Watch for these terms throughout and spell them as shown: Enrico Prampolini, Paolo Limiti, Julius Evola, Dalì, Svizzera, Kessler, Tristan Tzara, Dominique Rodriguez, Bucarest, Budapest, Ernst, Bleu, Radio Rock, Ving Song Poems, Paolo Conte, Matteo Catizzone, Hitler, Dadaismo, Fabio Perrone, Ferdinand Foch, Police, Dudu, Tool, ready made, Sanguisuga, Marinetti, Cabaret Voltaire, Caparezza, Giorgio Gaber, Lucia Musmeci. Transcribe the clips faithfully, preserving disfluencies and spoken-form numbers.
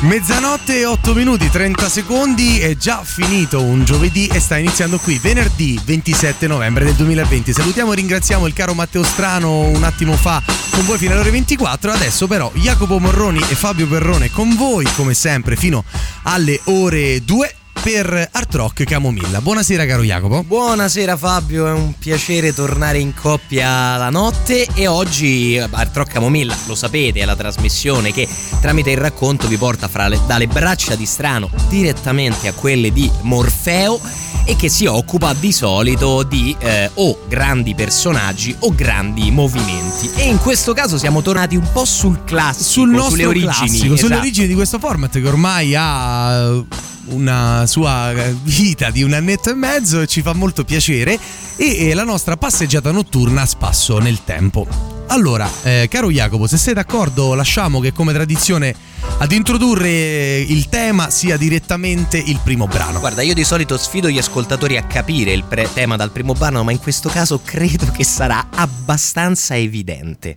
Mezzanotte e otto minuti trenta secondi, è già finito un giovedì e sta iniziando qui venerdì ventisette novembre del duemilaventi. Salutiamo e ringraziamo il caro Matteo Strano un attimo fa con voi fino alle ore ventiquattro. Adesso però Jacopo Morroni e Fabio Perrone con voi come sempre fino alle ore due per Art Rock Camomilla. Buonasera caro Jacopo. Buonasera Fabio, è un piacere tornare in coppia la notte e oggi Art Rock Camomilla, lo sapete, è la trasmissione che tramite il racconto vi porta fra le, dalle braccia di Strano direttamente a quelle di Morfeo e che si occupa di solito di eh, o grandi personaggi o grandi movimenti. E in questo caso siamo tornati un po' sul classico, sul nostro sulle origini, classico, esatto. Sulle origini di questo format che ormai ha una sua vita di un annetto e mezzo e ci fa molto piacere, e la nostra passeggiata notturna a spasso nel tempo. Allora, eh, caro Jacopo, se sei d'accordo lasciamo che come tradizione ad introdurre il tema sia direttamente il primo brano. Guarda, io di solito sfido gli ascoltatori a capire il pre- tema dal primo brano, ma in questo caso credo che sarà abbastanza evidente.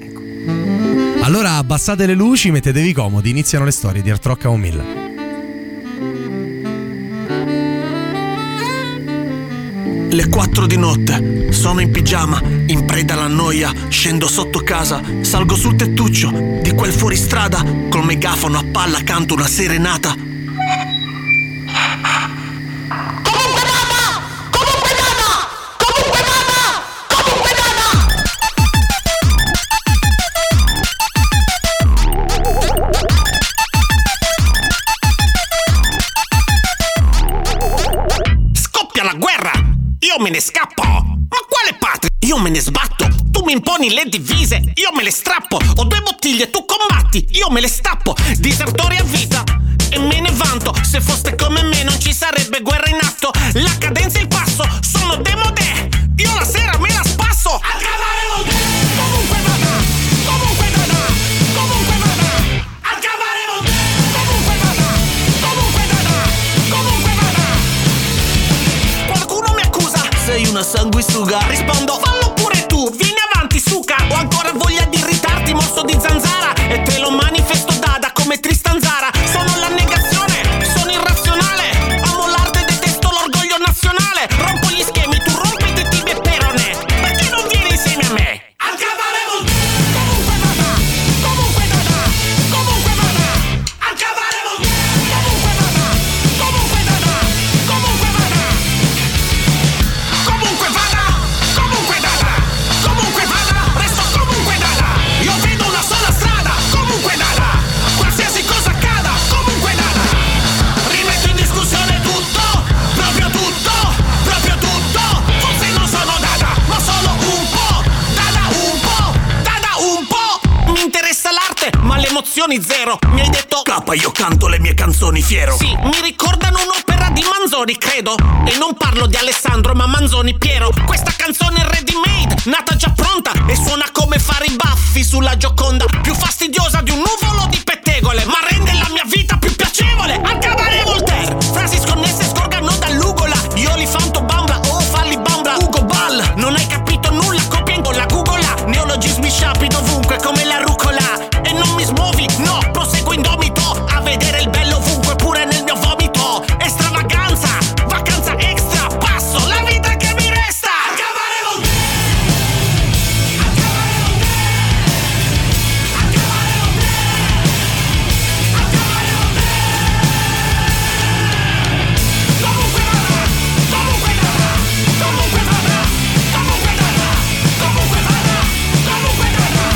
Ecco. Allora abbassate le luci, mettetevi comodi, iniziano le storie di Art Rock Camomilla. Le quattro di notte, sono in pigiama, in preda alla noia, scendo sotto casa, salgo sul tettuccio di quel fuoristrada, col megafono a palla canto una serenata. Comunque nata! Comunque nata! Comunque nata! Comunque nata! Scoppia la guerra! Io me ne scappo, ma quale patria? Io me ne sbatto, tu mi imponi le divise, io me le strappo. Ho due bottiglie, tu combatti, io me le stappo. Disertori a vita, e me ne vanto. Se foste come me non ci sarebbe guerra in atto. La cadenza e il passo sono demodè, io la sera me la spasso al Cabaret Voltaire. Comunque vada, comunque vada, comunque vada, al Cabaret Voltaire. Comunque vada, comunque vada, comunque vada. Qualcuno mi sei una sanguisuga, rispondo fallo pure tu, vieni avanti suca. Ho ancora voglia di irritarti, morso di zanzara, e te lo manifesto Dada come Tristan Tzara. Sono la negazione, sono irrazionale, amo l'arte, detesto l'orgoglio nazionale. Rompo gli schemi, tu rompi di Tibia e Perone, perché non vieni insieme a me? Al Cabaret Voltaire, comunque vada, comunque vada, comunque vada, al Cabaret Voltaire, comunque vada, comunque vada, comunque vada. Comunque vada, comunque dada, comunque vada, resto comunque dada. Io vedo una sola strada, comunque dada, qualsiasi cosa accada, comunque dada. Rimetto in discussione tutto, proprio tutto, proprio tutto. Forse non sono dada, ma solo un po', dada un po', dada un po'. Mi interessa l'arte, ma le emozioni zero. Mi hai detto capa, io canto le mie canzoni fiero. Sì, mi ricordano un'opera di Manzoni, credo, e non parlo di Alessandro ma Manzoni Piero. Questa canzone è ready made, nata già pronta, e suona come fare i baffi sulla Gioconda, più fastidiosa di un nuvolo di pettegole, ma rende la mia vita più piacevole. Al Cabaret Voltaire, frasi sconnesse scorgano dall'ugola, io li fanto bambla, oh falli bambla, Ugo Ball. Non hai capito nulla, copia in gola, googola, neologismi sciapi dovunque come la rucola. E non mi smuovi, no, proseguo indomito a vedere il bello ovunque, pure nel mio vomito. Extravaganza, vacanza extra, passo la vita che mi resta. Al Cabaret Voltaire, al Cabaret Voltaire, al Cabaret Voltaire, al Cabaret Voltaire. Comunque vada, comunque vada, comunque vada, comunque vada, comunque vada, comunque vada,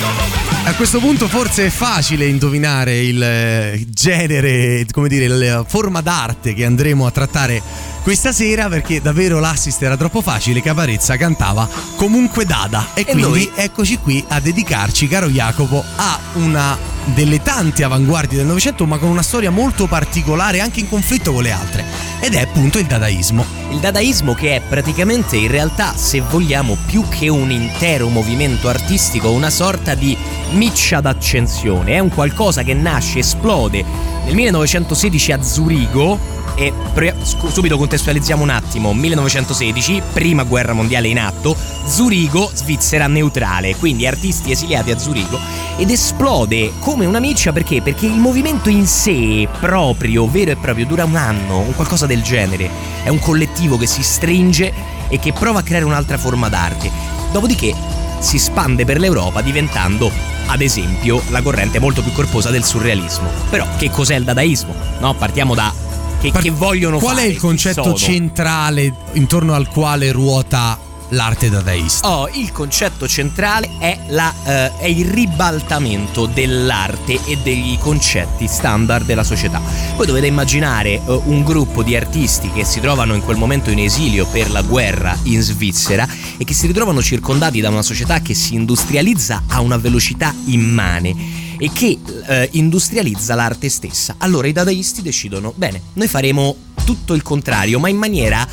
comunque vada. A questo punto forse è facile indovinare il genere, come dire, la forma d'arte che andremo a trattare questa sera, perché davvero l'assist era troppo facile. Caparezza cantava Comunque Dada, e, e quindi noi? Eccoci qui a dedicarci, caro Jacopo, a una delle tante avanguardie del Novecento, ma con una storia molto particolare, anche in conflitto con le altre, ed è appunto il dadaismo. Il dadaismo, che è praticamente, in realtà, se vogliamo, più che un intero movimento artistico, una sorta di miccia d'accensione. È un qualcosa che nasce, esplode nel millenovecentosedici a Zurigo. E pre- subito contestualizziamo un attimo: millenovecentosedici, prima guerra mondiale in atto, Zurigo, Svizzera neutrale, quindi artisti esiliati a Zurigo, ed esplode come una miccia. Perché? Perché il movimento in sé proprio, vero e proprio, dura un anno, un qualcosa del genere. È un collettivo che si stringe e che prova a creare un'altra forma d'arte, dopodiché si spande per l'Europa, diventando, ad esempio, la corrente molto più corposa del surrealismo. Però che cos'è il dadaismo? No, partiamo da Che, che vogliono Qual fare, è il concetto centrale intorno al quale ruota l'arte dadaista? Oh, il concetto centrale è, la, eh, è il ribaltamento dell'arte e degli concetti standard della società. Voi dovete immaginare eh, un gruppo di artisti che si trovano in quel momento in esilio per la guerra in Svizzera e che si ritrovano circondati da una società che si industrializza a una velocità immane e che eh, industrializza l'arte stessa. Allora i dadaisti decidono: bene, noi faremo tutto il contrario, ma in maniera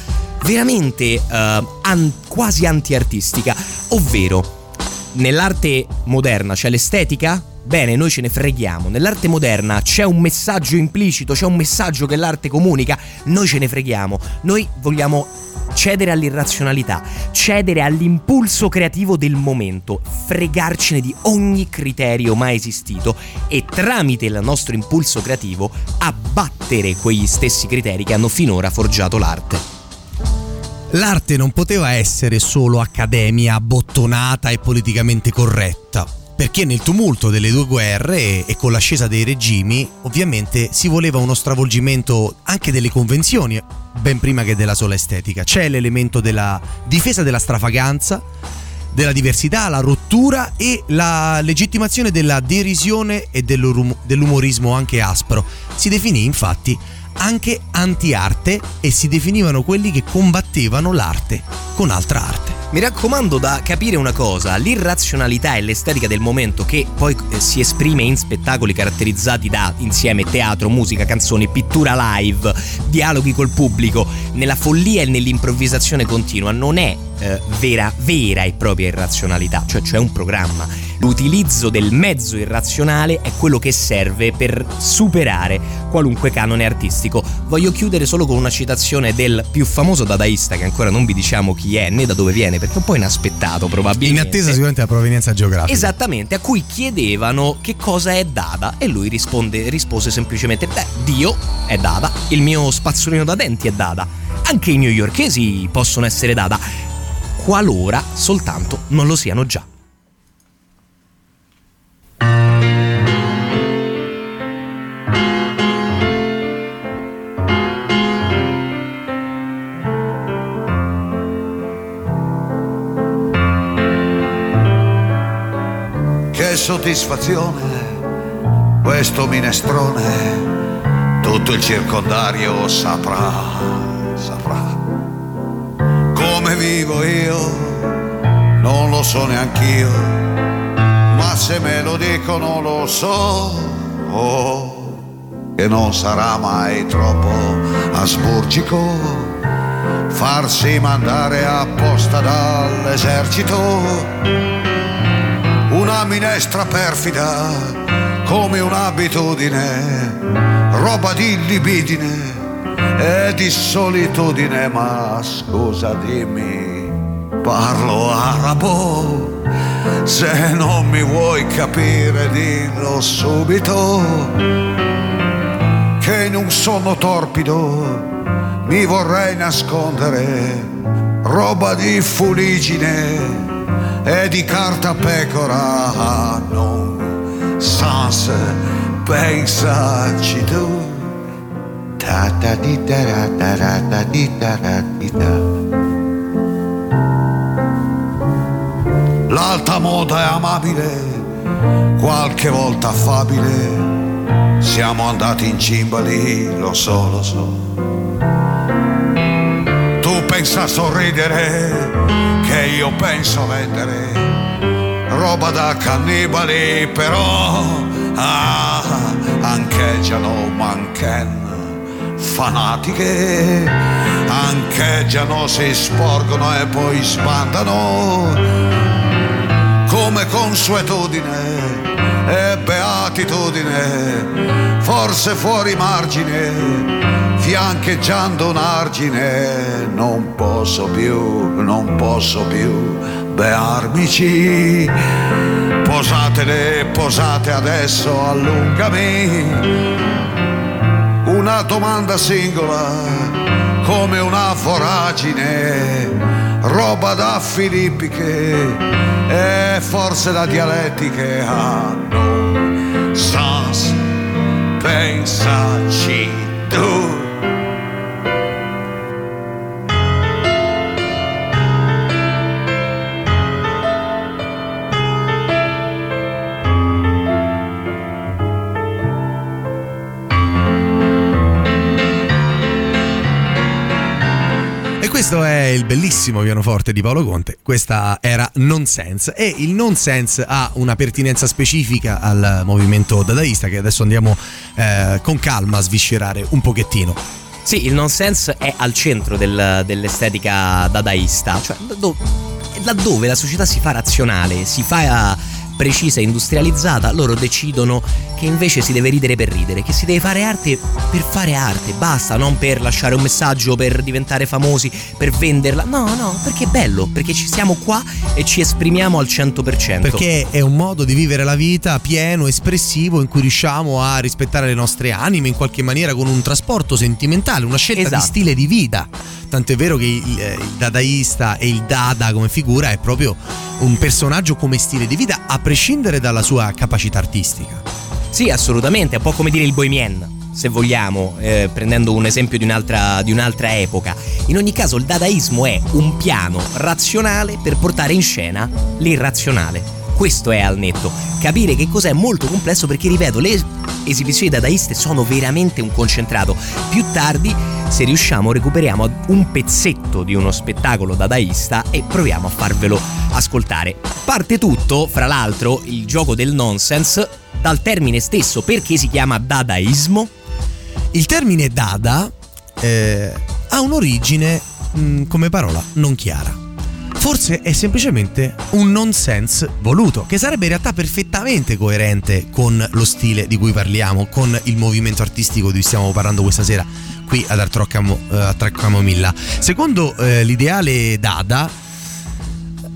veramente eh, an- quasi antiartistica, ovvero nell'arte moderna c'è l'estetica? Bene, noi ce ne freghiamo. Nell'arte moderna c'è un messaggio implicito, c'è un messaggio che l'arte comunica, noi ce ne freghiamo. Noi vogliamo cedere all'irrazionalità, cedere all'impulso creativo del momento, fregarcene di ogni criterio mai esistito e, tramite il nostro impulso creativo, abbattere quegli stessi criteri che hanno finora forgiato l'arte. L'arte non poteva essere solo accademia bottonata e politicamente corretta, perché nel tumulto delle due guerre e con l'ascesa dei regimi ovviamente si voleva uno stravolgimento anche delle convenzioni, ben prima che della sola estetica. C'è l'elemento della difesa della stravaganza, della diversità, la rottura e la legittimazione della derisione e dell'umorismo anche aspro. Si definì infatti anche anti-arte e si definivano quelli che combattevano l'arte con altra arte. Mi raccomando, da capire una cosa: l'irrazionalità e l'estetica del momento, che poi si esprime in spettacoli caratterizzati da insieme teatro, musica, canzoni, pittura live, dialoghi col pubblico, nella follia e nell'improvvisazione continua, non è eh, vera, vera e propria irrazionalità, cioè c'è un programma. L'utilizzo del mezzo irrazionale è quello che serve per superare qualunque canone artistico. Voglio chiudere solo con una citazione del più famoso dadaista, che ancora non vi diciamo chi è né da dove viene, perché è un po' inaspettato probabilmente, in attesa sicuramente della provenienza geografica. Esattamente, a cui chiedevano che cosa è Dada e lui risponde, rispose semplicemente: beh, Dio è Dada, il mio spazzolino da denti è Dada, anche i newyorkesi possono essere Dada, qualora soltanto non lo siano già. Soddisfazione questo minestrone, tutto il circondario saprà, saprà come vivo io, non lo so neanch'io, ma se me lo dicono lo so, oh, che non sarà mai troppo asburgico farsi mandare apposta dall'esercito. Una minestra perfida come un'abitudine, roba di libidine e di solitudine. Ma scusa, dimmi, parlo arabo, se non mi vuoi capire dillo subito, che in un sonno torpido mi vorrei nascondere, roba di fuligine e di carta pecora. Non sans, pensaci tu. Ta ta di ta ra ta ra ta di ta ra di ta. L'alta moda è amabile, qualche volta affabile, siamo andati in cimbali, lo so, lo so. Tu pensa a sorridere, che io penso a vendere, roba da cannibali, però ah, ancheggiano manchen, fanatiche, ancheggiano, si sporgono e poi sbandano, come consuetudine e beatitudine, forse fuori margine, fiancheggiando un argine, non posso più, non posso più bearmici, posatele, posate adesso, allungami, una domanda singola, come una voragine, roba da filippiche e forse da dialettiche, hanno sans, pensaci tu. Questo è il bellissimo pianoforte di Paolo Conte, questa era Nonsense, e il Nonsense ha una pertinenza specifica al movimento dadaista che adesso andiamo eh, con calma a sviscerare un pochettino. Sì, il Nonsense è al centro del, dell'estetica dadaista, cioè do, laddove la società si fa razionale, si fa precisa e industrializzata, loro decidono che invece si deve ridere per ridere, che si deve fare arte per fare arte, basta, non per lasciare un messaggio, per diventare famosi, per venderla, no no, perché è bello, perché ci siamo qua e ci esprimiamo al cento per cento, perché è un modo di vivere la vita pieno, espressivo, in cui riusciamo a rispettare le nostre anime in qualche maniera con un trasporto sentimentale, una scelta, esatto, di stile di vita. Tant'è vero che il, il dadaista e il dada come figura è proprio un personaggio come stile di vita, a prescindere dalla sua capacità artistica. Sì, assolutamente, è un po' come dire il bohemien, se vogliamo, eh, prendendo un esempio di un'altra, di un'altra epoca. In ogni caso il dadaismo è un piano razionale per portare in scena l'irrazionale. Questo è al netto. Capire che cos'è è molto complesso perché, ripeto, le esibizioni dadaiste sono veramente un concentrato. Più tardi, se riusciamo, recuperiamo un pezzetto di uno spettacolo dadaista e proviamo a farvelo ascoltare. Parte tutto, fra l'altro, il gioco del nonsense dal termine stesso, perché si chiama dadaismo? Il termine dada eh, ha un'origine mh, come parola non chiara. Forse è semplicemente un nonsense voluto, che sarebbe in realtà perfettamente coerente con lo stile di cui parliamo, con il movimento artistico di cui stiamo parlando questa sera qui ad Arturo Camomilla. Secondo eh, l'ideale dada,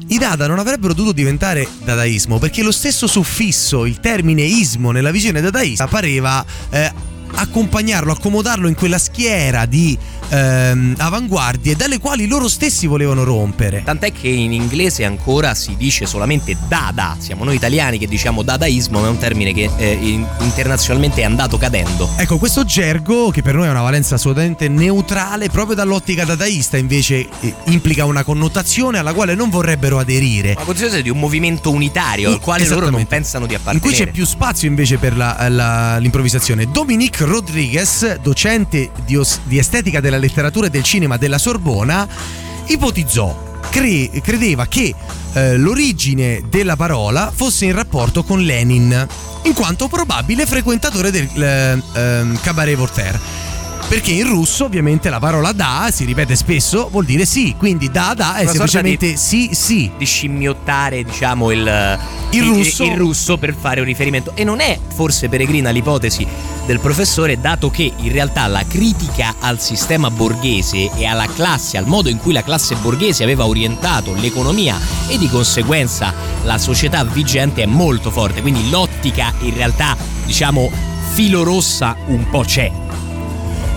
i dada non avrebbero dovuto diventare dadaismo, perché lo stesso suffisso, il termine ismo, nella visione dadaista pareva eh, accompagnarlo, accomodarlo in quella schiera di ehm, avanguardie dalle quali loro stessi volevano rompere. Tant'è che in inglese ancora si dice solamente dada, siamo noi italiani che diciamo dadaismo, ma è un termine che eh, internazionalmente è andato cadendo. Ecco, questo gergo, che per noi ha una valenza assolutamente neutrale, proprio dall'ottica dadaista invece eh, implica una connotazione alla quale non vorrebbero aderire. Ma considerate di un movimento unitario, in, al quale loro non pensano di appartenere. In cui c'è più spazio invece per la, la, l'improvvisazione. Dominique Rodriguez, docente di, os- di estetica della letteratura e del cinema della Sorbona, ipotizzò, cre- credeva che eh, l'origine della parola fosse in rapporto con Lenin, in quanto probabile frequentatore del eh, eh, Cabaret Voltaire. Perché in russo ovviamente la parola da si ripete spesso, vuol dire sì, quindi da da è una semplicemente di, sì sì. Di scimmiottare, diciamo, il, il, il, russo. il russo per fare un riferimento. E non è forse peregrina l'ipotesi del professore, dato che in realtà la critica al sistema borghese e alla classe, al modo in cui la classe borghese aveva orientato l'economia e di conseguenza la società vigente, è molto forte. Quindi l'ottica in realtà, diciamo, filorossa un po' c'è.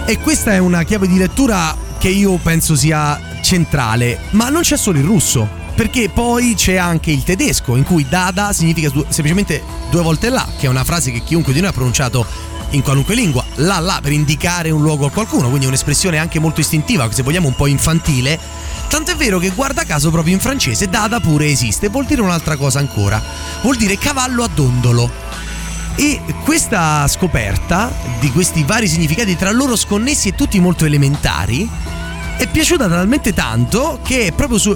E questa è una chiave di lettura che io penso sia centrale, ma non c'è solo il russo, perché poi c'è anche il tedesco, in cui dada significa semplicemente due volte là, che è una frase che chiunque di noi ha pronunciato in qualunque lingua, là là, per indicare un luogo a qualcuno, quindi è un'espressione anche molto istintiva, se vogliamo un po' infantile, tant'è vero che guarda caso proprio in francese dada pure esiste, vuol dire un'altra cosa ancora, vuol dire cavallo a dondolo. E questa scoperta di questi vari significati tra loro sconnessi e tutti molto elementari è piaciuta talmente tanto che proprio su,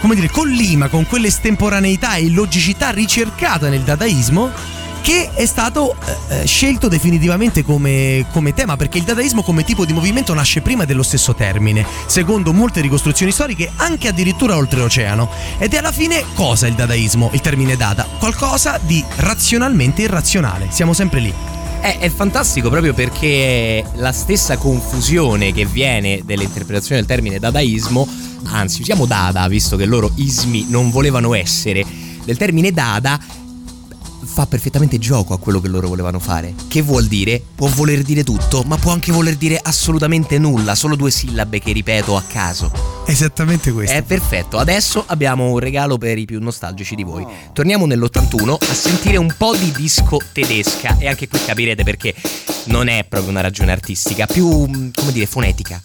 come dire, collima con quell'estemporaneità e illogicità ricercata nel dadaismo che è stato eh, scelto definitivamente come, come tema, perché il dadaismo come tipo di movimento nasce prima dello stesso termine, secondo molte ricostruzioni storiche anche addirittura oltreoceano. Ed è alla fine cosa il dadaismo? Il termine dada, qualcosa di razionalmente irrazionale, siamo sempre lì. È, è fantastico proprio perché la stessa confusione che viene dell'interpretazione del termine dadaismo, anzi usiamo dada visto che loro ismi non volevano essere, del termine dada fa perfettamente gioco a quello che loro volevano fare. Che vuol dire? Può voler dire tutto, ma può anche voler dire assolutamente nulla, solo due sillabe che ripeto a caso. Esattamente questo. È perfetto. Adesso abbiamo un regalo per i più nostalgici di voi. Torniamo nell'ottantuno a sentire un po' di disco tedesca, e anche qui capirete perché non è proprio una ragione artistica, più, come dire, fonetica.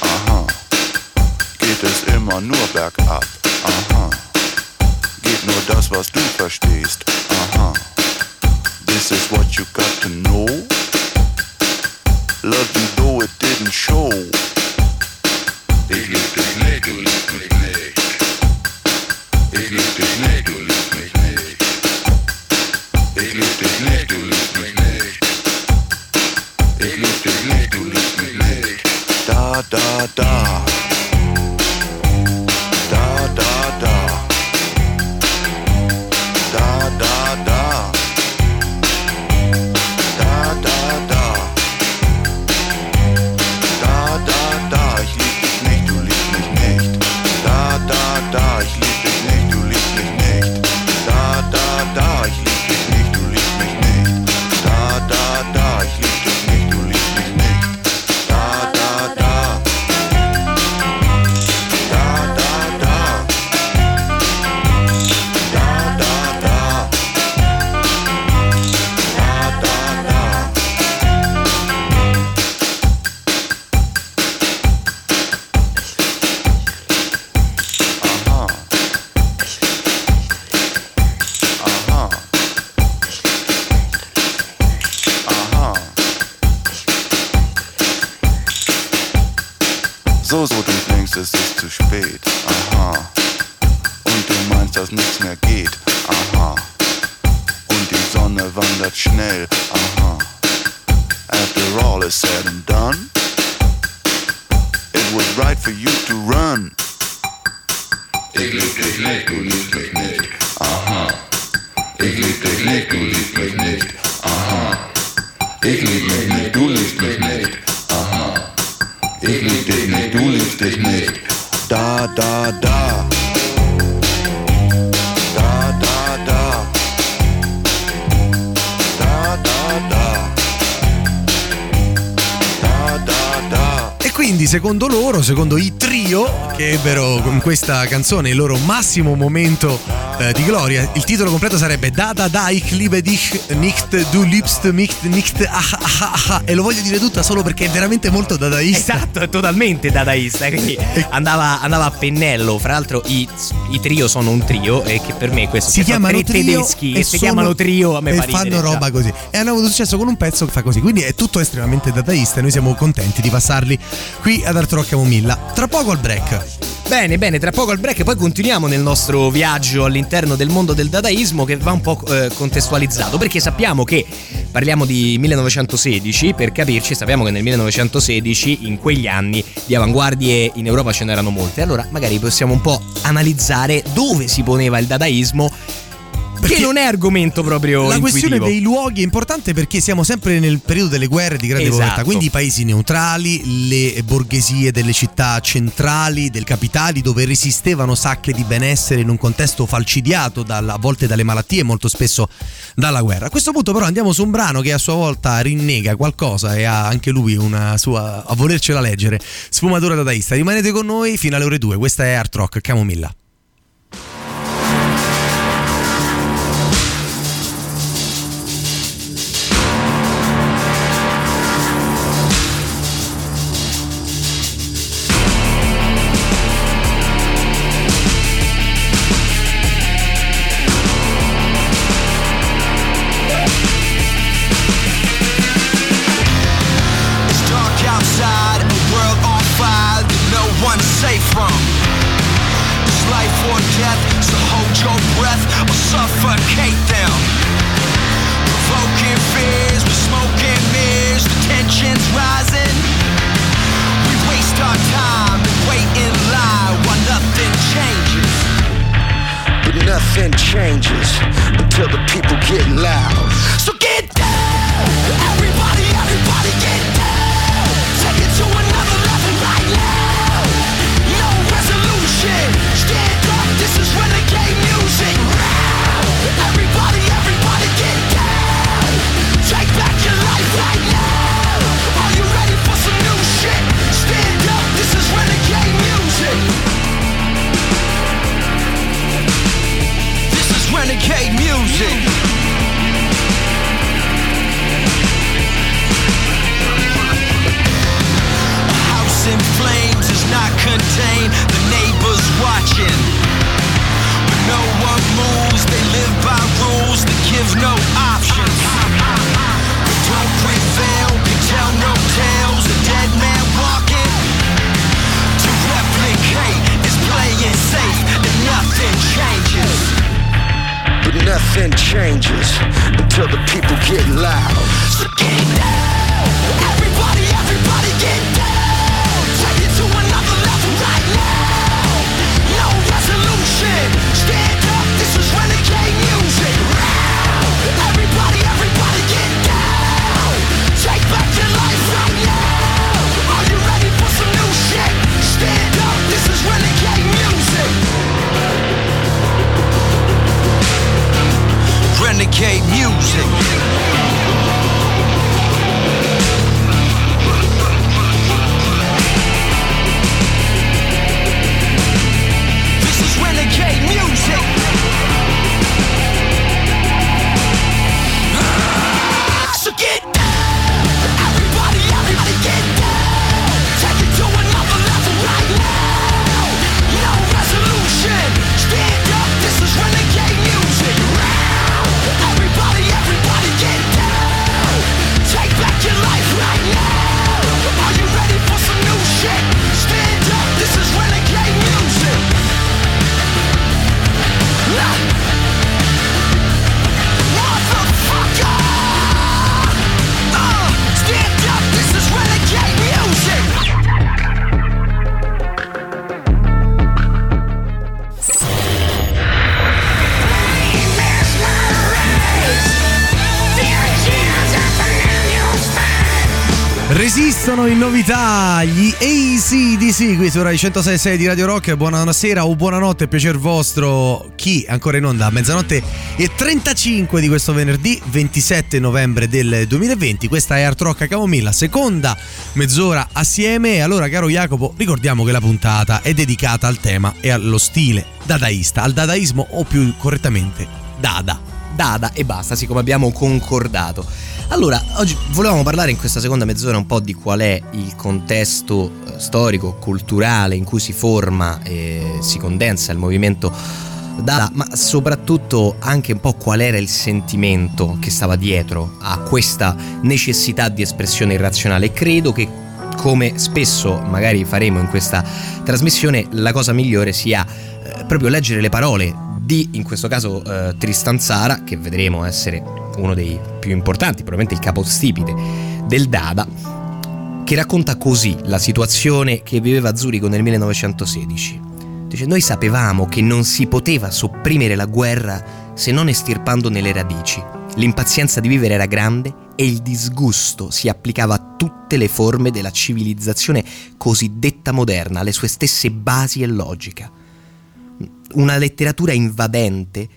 Aha, geht es immer nur bergab, aha, geht nur das, was du verstehst, aha, this is what you got to know, love you though it didn't show, ich lieb dich nicht, du liebst mich nicht, ich lieb dich nicht, du liebst mich nicht, ich lieb dich nicht, du liebst mich nicht, ich lieb dich nicht, du liebst mich nicht. Da, da, da, da, da, da, da, da, da, da, da, da, da, da, da, ich lieb dich nicht, du liebst mich nicht, da, da, da, ich lieb dich nicht, du liebst mich nicht, da, da, da, ich lieb dich nicht, du liebst mich nicht, da, da, da, ich lieb dich nicht, du liebst mich nicht, da, da. So, so, du denkst, es ist zu spät, aha, und du meinst, dass nichts mehr geht, aha, und die Sonne wandert schnell, aha, after all is said and done, it was right for you to run. Ich lieb dich nicht, du liebst mich nicht, aha, ich lieb dich nicht, du liebst mich nicht, aha, ich lieb mich nicht, du liebst mich nicht, aha. Ich lieb dich nicht, du liebst dich nicht. Da, da, da. Da, da, da. Da, da, da. Da, da, da. E quindi, secondo loro, secondo i trio che ebbero con questa canzone il loro massimo momento eh, di gloria, il titolo completo sarebbe Da, da, da, ich liebe dich nicht, du liebst mich nicht, ah, ah, ah, ah. E lo voglio dire tutta solo perché è veramente molto dadaista. Esatto, è totalmente dadaista, quindi andava, andava a pennello. Fra l'altro i, i trio sono un trio, e che per me questo si chiamano tre tedeschi e, e si chiamano trio a me e fanno ridere, roba già. Così. E hanno avuto successo con un pezzo che fa così, quindi è tutto estremamente dadaista e noi siamo contenti di passarli qui ad Arturo Camomilla. Tra poco al break. Bene, bene, tra poco al break e poi continuiamo nel nostro viaggio all'interno del mondo del dadaismo, che va un po' eh, contestualizzato, perché sappiamo che parliamo di millenovecentosedici, per capirci sappiamo che nel millenovecentosedici, in quegli anni, di avanguardie in Europa ce n'erano molte. Allora magari possiamo un po' analizzare dove si poneva il dadaismo, perché che non è argomento proprio la intuitivo. Questione dei luoghi è importante, perché siamo sempre nel periodo delle guerre di grande, esatto, povertà, quindi i paesi neutrali, le borghesie delle città centrali, del capitali, dove resistevano sacche di benessere in un contesto falcidiato dalla, a volte dalle malattie, molto spesso dalla guerra. A questo punto però andiamo su un brano che a sua volta rinnega qualcosa e ha anche lui una sua, a volercela leggere, sfumatura dadaista. Rimanete con noi fino alle ore due, questa è Art Rock Camomilla. from. It's life or death, so hold your breath or suffocate them. Provoking fears, we're smoking mirrors, the tension's rising. We waste our time and wait in line while nothing changes. But nothing changes until the people get loud. So get down, everybody, everybody get down. Take it to another level right now. No resolution, stand up, this is renegade music. Now, everybody, everybody get down. Take back your life right now. Are you ready for some new shit? Stand up, this is renegade music. Renegade music. A house in flames is not contained, the neighbors watching. But no one moves, they live by rules that give no options. They don't prevail, they tell no tales, a dead man walking. To replicate is playing safe and nothing changes. But nothing changes until the people get loud. So get down, everybody, everybody get down. Take it to another level right now. No resolution, stand up, this is renegade music. Now, everybody, everybody get down. Take back your life right now. Are you ready for some new shit? Stand up, this is renegade music. Renegade music. This is renegade music. So get down, everybody, everybody get down. Take it to another level right now. No resolution, stand up, this is renegade music. Everybody, everybody get down. Take back your life right now. Are you ready for some new shit? Stand up, this is renegade music. Motherfucker! Uh, stand up, this is renegade music. Resistono in novità gli A C D C qui su Radio centosei virgola sei di Radio Rock. Buonasera o buonanotte, piacer vostro. Chi ancora in onda a mezzanotte e trentacinque di questo venerdì ventisette novembre del duemilaventi. Questa è Art Rock Camomilla, seconda mezz'ora assieme. Allora, caro Jacopo, ricordiamo che la puntata è dedicata al tema e allo stile dadaista, al dadaismo o più correttamente Dada. Dada e basta, siccome abbiamo concordato. Allora, oggi volevamo parlare in questa seconda mezz'ora un po' di qual è il contesto storico, culturale in cui si forma e si condensa il movimento Dada, ma soprattutto anche un po' qual era il sentimento che stava dietro a questa necessità di espressione irrazionale. Credo che, come spesso magari faremo in questa trasmissione, la cosa migliore sia proprio leggere le parole di, in questo caso, eh, Tristan Tzara, che vedremo essere uno dei più importanti, probabilmente il capostipite del Dada, che racconta così la situazione che viveva a Zurigo nel millenovecentosedici. Dice: noi sapevamo che non si poteva sopprimere la guerra se non estirpandone le radici. L'impazienza di vivere era grande e il disgusto si applicava a tutte le forme della civilizzazione cosiddetta moderna, alle sue stesse basi e logica. Una letteratura invadente,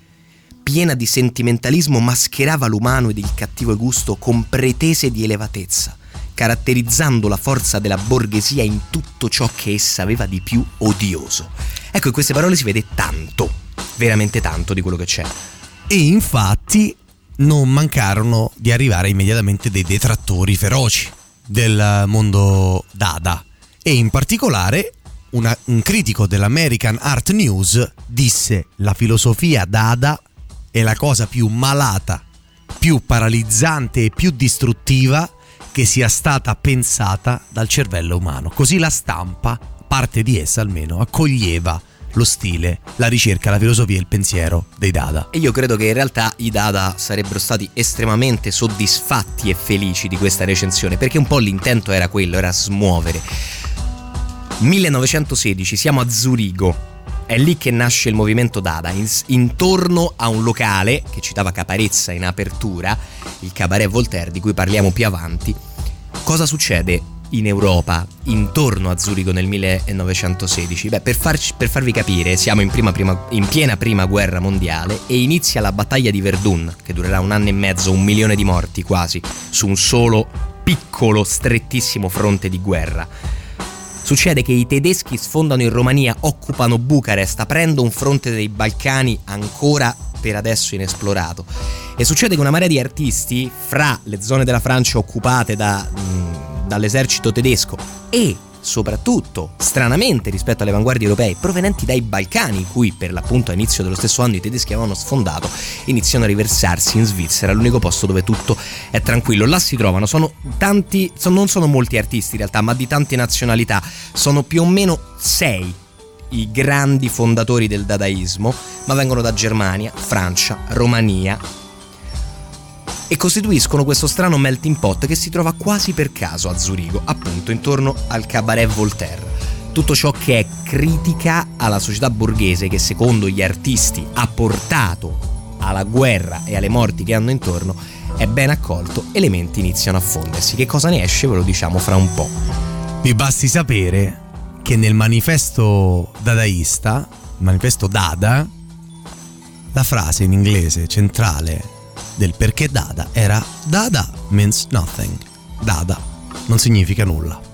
piena di sentimentalismo, mascherava l'umano ed il cattivo gusto con pretese di elevatezza, caratterizzando la forza della borghesia in tutto ciò che essa aveva di più odioso. Ecco, in queste parole si vede tanto, veramente tanto di quello che c'è. E infatti non mancarono di arrivare immediatamente dei detrattori feroci del mondo Dada, e in particolare Una, un critico dell'American Art News disse: la filosofia Dada è la cosa più malata, più paralizzante e più distruttiva che sia stata pensata dal cervello umano. Così la stampa parte di essa almeno, accoglieva lo stile, la ricerca, la filosofia e il pensiero dei Dada. E io credo che in realtà i Dada sarebbero stati estremamente soddisfatti e felici di questa recensione, perché un po' l'intento era quello, era smuovere. millenovecentosedici, siamo a Zurigo. È lì che nasce il movimento Dada, in, intorno a un locale che citava Caparezza in apertura, il Cabaret Voltaire, di cui parliamo più avanti. Cosa succede in Europa intorno a Zurigo nel millenovecentosedici? Beh, per, farci, per farvi capire, siamo in, prima, prima, in piena prima guerra mondiale e inizia la battaglia di Verdun, che durerà un anno e mezzo, un milione di morti quasi, su un solo piccolo, strettissimo fronte di guerra. Succede che i tedeschi sfondano in Romania, occupano Bucarest, aprendo un fronte dei Balcani ancora per adesso inesplorato. E succede che una marea di artisti, fra le zone della Francia occupate da, mh, dall'esercito tedesco e, soprattutto, stranamente rispetto alle avanguardie europee, provenienti dai Balcani, in cui per l'appunto a inizio dello stesso anno i tedeschi avevano sfondato, iniziano a riversarsi in Svizzera, l'unico posto dove tutto è tranquillo. Là si trovano, sono tanti, sono, non sono molti artisti in realtà, ma di tante nazionalità. Sono più o meno sei i grandi fondatori del dadaismo, ma vengono da Germania, Francia, Romania, e costituiscono questo strano melting pot che si trova quasi per caso a Zurigo, appunto intorno al Cabaret Voltaire. Tutto ciò che è critica alla società borghese, che secondo gli artisti ha portato alla guerra e alle morti che hanno intorno, è ben accolto e le menti iniziano a fondersi. Che cosa ne esce ve lo diciamo fra un po'. Mi basti sapere che nel manifesto dadaista, manifesto Dada, la frase in inglese centrale del perché Dada era Dada means nothing. Dada non significa nulla.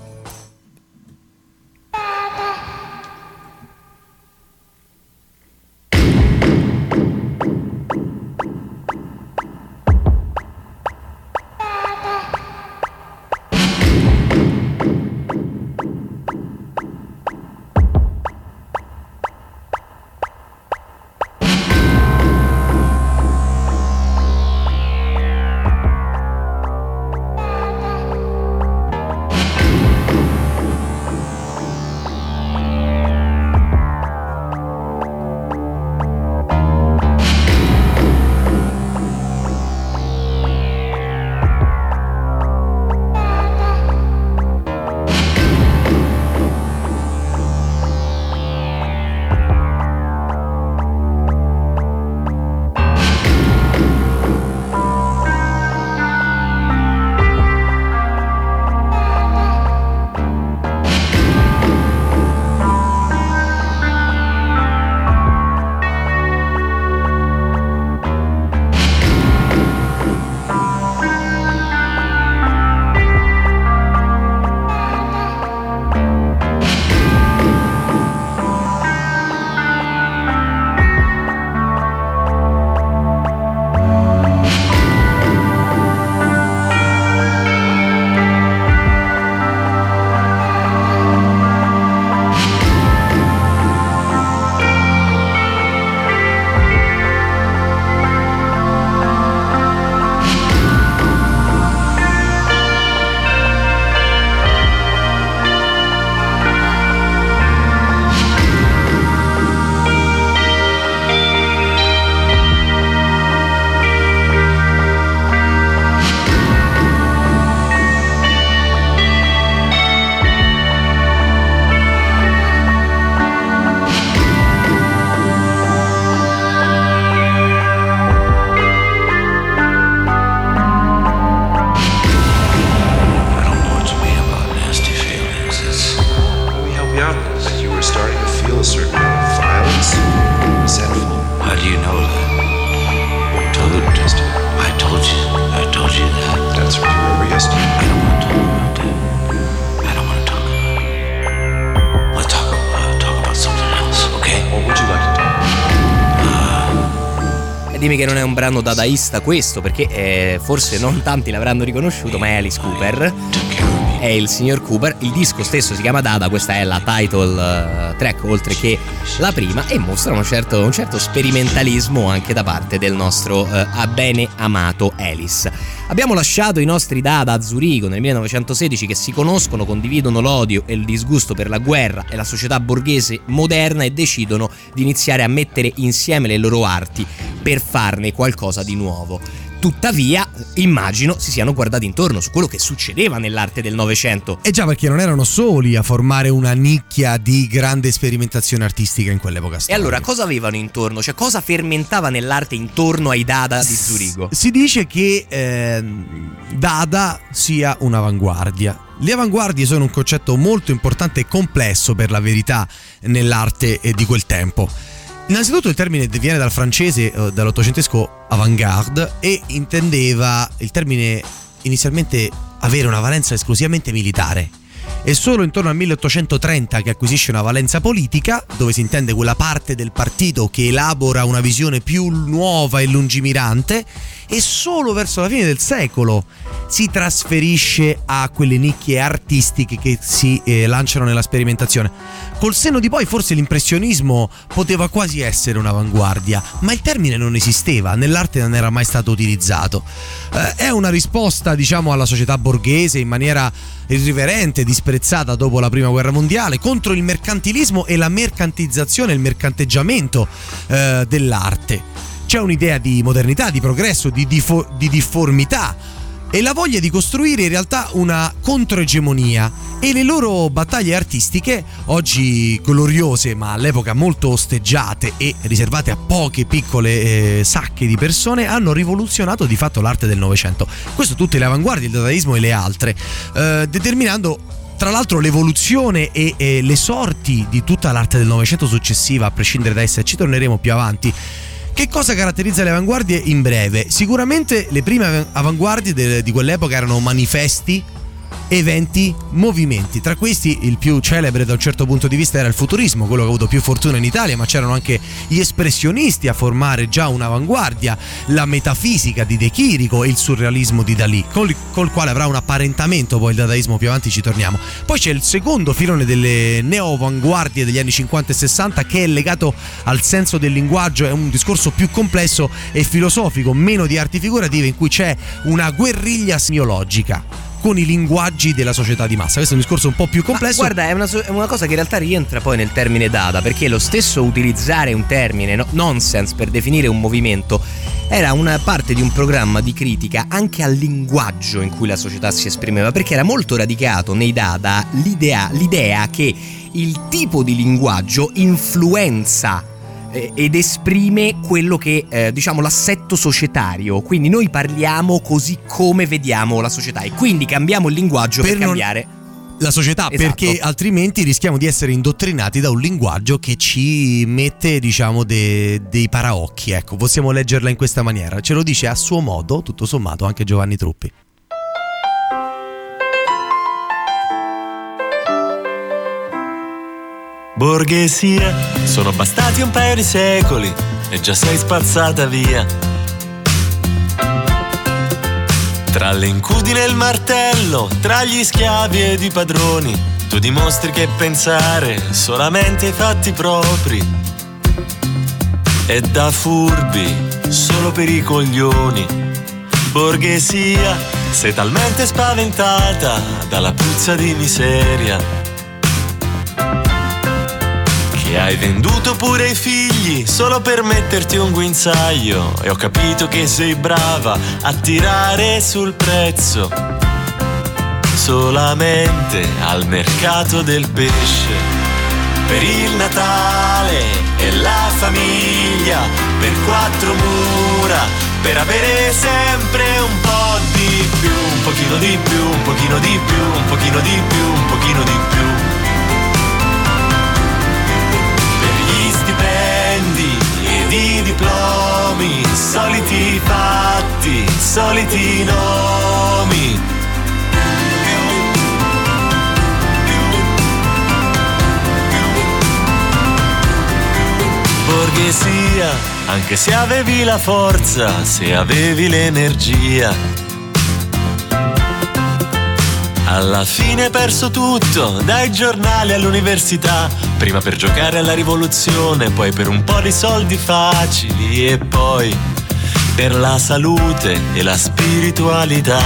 Dimmi che non è un brano dadaista questo, perché eh, forse non tanti l'avranno riconosciuto, ma è Alice Cooper. è il signor Cooper. Il disco stesso si chiama Dada, questa è la title track oltre che la prima, e mostra un certo, un certo sperimentalismo anche da parte del nostro eh, a bene amato Alice. Abbiamo lasciato i nostri Dada a Zurigo nel millenovecentosedici, che si conoscono, condividono l'odio e il disgusto per la guerra e la società borghese moderna, e decidono di iniziare a mettere insieme le loro arti per farne qualcosa di nuovo. Tuttavia, immagino si siano guardati intorno su quello che succedeva nell'arte del Novecento. E già, perché non erano soli a formare una nicchia di grande sperimentazione artistica in quell'epoca storica. E allora, cosa avevano intorno? Cioè, cosa fermentava nell'arte intorno ai Dada di Zurigo? Si dice che eh, Dada sia un'avanguardia. Le avanguardie sono un concetto molto importante e complesso, per la verità, nell'arte di quel tempo. Innanzitutto il termine viene dal francese, dall'ottocentesco avant-garde, e intendeva il termine inizialmente avere una valenza esclusivamente militare. È solo intorno al milleottocentotrenta che acquisisce una valenza politica, dove si intende quella parte del partito che elabora una visione più nuova e lungimirante, e solo verso la fine del secolo si trasferisce a quelle nicchie artistiche che si eh, lanciano nella sperimentazione. Col senno di poi forse l'impressionismo poteva quasi essere un'avanguardia, ma il termine non esisteva, nell'arte non era mai stato utilizzato. Eh, è una risposta, diciamo, alla società borghese in maniera irriverente, disprezzata dopo la prima guerra mondiale, contro il mercantilismo e la mercantizzazione, il mercanteggiamento eh, dell'arte. C'è un'idea di modernità, di progresso, di, difo- di difformità e la voglia di costruire in realtà una controegemonia, e le loro battaglie artistiche, oggi gloriose ma all'epoca molto osteggiate e riservate a poche piccole eh, sacche di persone, hanno rivoluzionato di fatto l'arte del Novecento. Questo tutte le avanguardie, il dadaismo e le altre, eh, determinando tra l'altro l'evoluzione e, e le sorti di tutta l'arte del Novecento successiva, a prescindere da essa. Ci torneremo più avanti. Che cosa caratterizza le avanguardie in breve? Sicuramente le prime avanguardie de, di quell'epoca erano manifesti, eventi, movimenti. Tra questi il più celebre da un certo punto di vista era il futurismo, quello che ha avuto più fortuna in Italia, ma c'erano anche gli espressionisti a formare già un'avanguardia, la metafisica di De Chirico e il surrealismo di Dalì, col, col quale avrà un apparentamento poi il dadaismo, più avanti ci torniamo. Poi c'è il secondo filone delle neoavanguardie degli anni cinquanta e sessanta, che è legato al senso del linguaggio, è un discorso più complesso e filosofico, meno di arti figurative, in cui c'è una guerriglia semiologica con i linguaggi della società di massa. Questo è un discorso un po' più complesso. Ma guarda, è una, è una cosa che in realtà rientra poi nel termine Dada, perché lo stesso utilizzare un termine, no, nonsense, per definire un movimento, era una parte di un programma di critica anche al linguaggio in cui la società si esprimeva, perché era molto radicato nei Dada l'idea, l'idea che il tipo di linguaggio influenza ed esprime quello che eh, diciamo l'assetto societario. Quindi noi parliamo così come vediamo la società, e quindi cambiamo il linguaggio per, per non... cambiare la società, esatto. Perché altrimenti rischiamo di essere indottrinati da un linguaggio che ci mette, diciamo, de, dei paraocchi, ecco, possiamo leggerla in questa maniera. Ce lo dice a suo modo, tutto sommato, anche Giovanni Truppi. Borghesia, sono bastati un paio di secoli e già sei spazzata via. Tra le incudine e il martello, tra gli schiavi ed i padroni, tu dimostri che pensare solamente ai fatti propri è da furbi, solo per i coglioni. Borghesia, sei talmente spaventata dalla puzza di miseria e hai venduto pure i figli solo per metterti un guinzaglio, e ho capito che sei brava a tirare sul prezzo solamente al mercato del pesce. Per il Natale e la famiglia, per quattro mura, per avere sempre un po' di più, un pochino di più, un pochino di più, un pochino di più, un pochino di più. I diplomi, soliti fatti, soliti nomi. Borghesia, anche se avevi la forza, se avevi l'energia, Alla fine perso tutto, dai giornali all'università, prima per giocare alla rivoluzione, poi per un po' di soldi facili e poi per la salute e la spiritualità,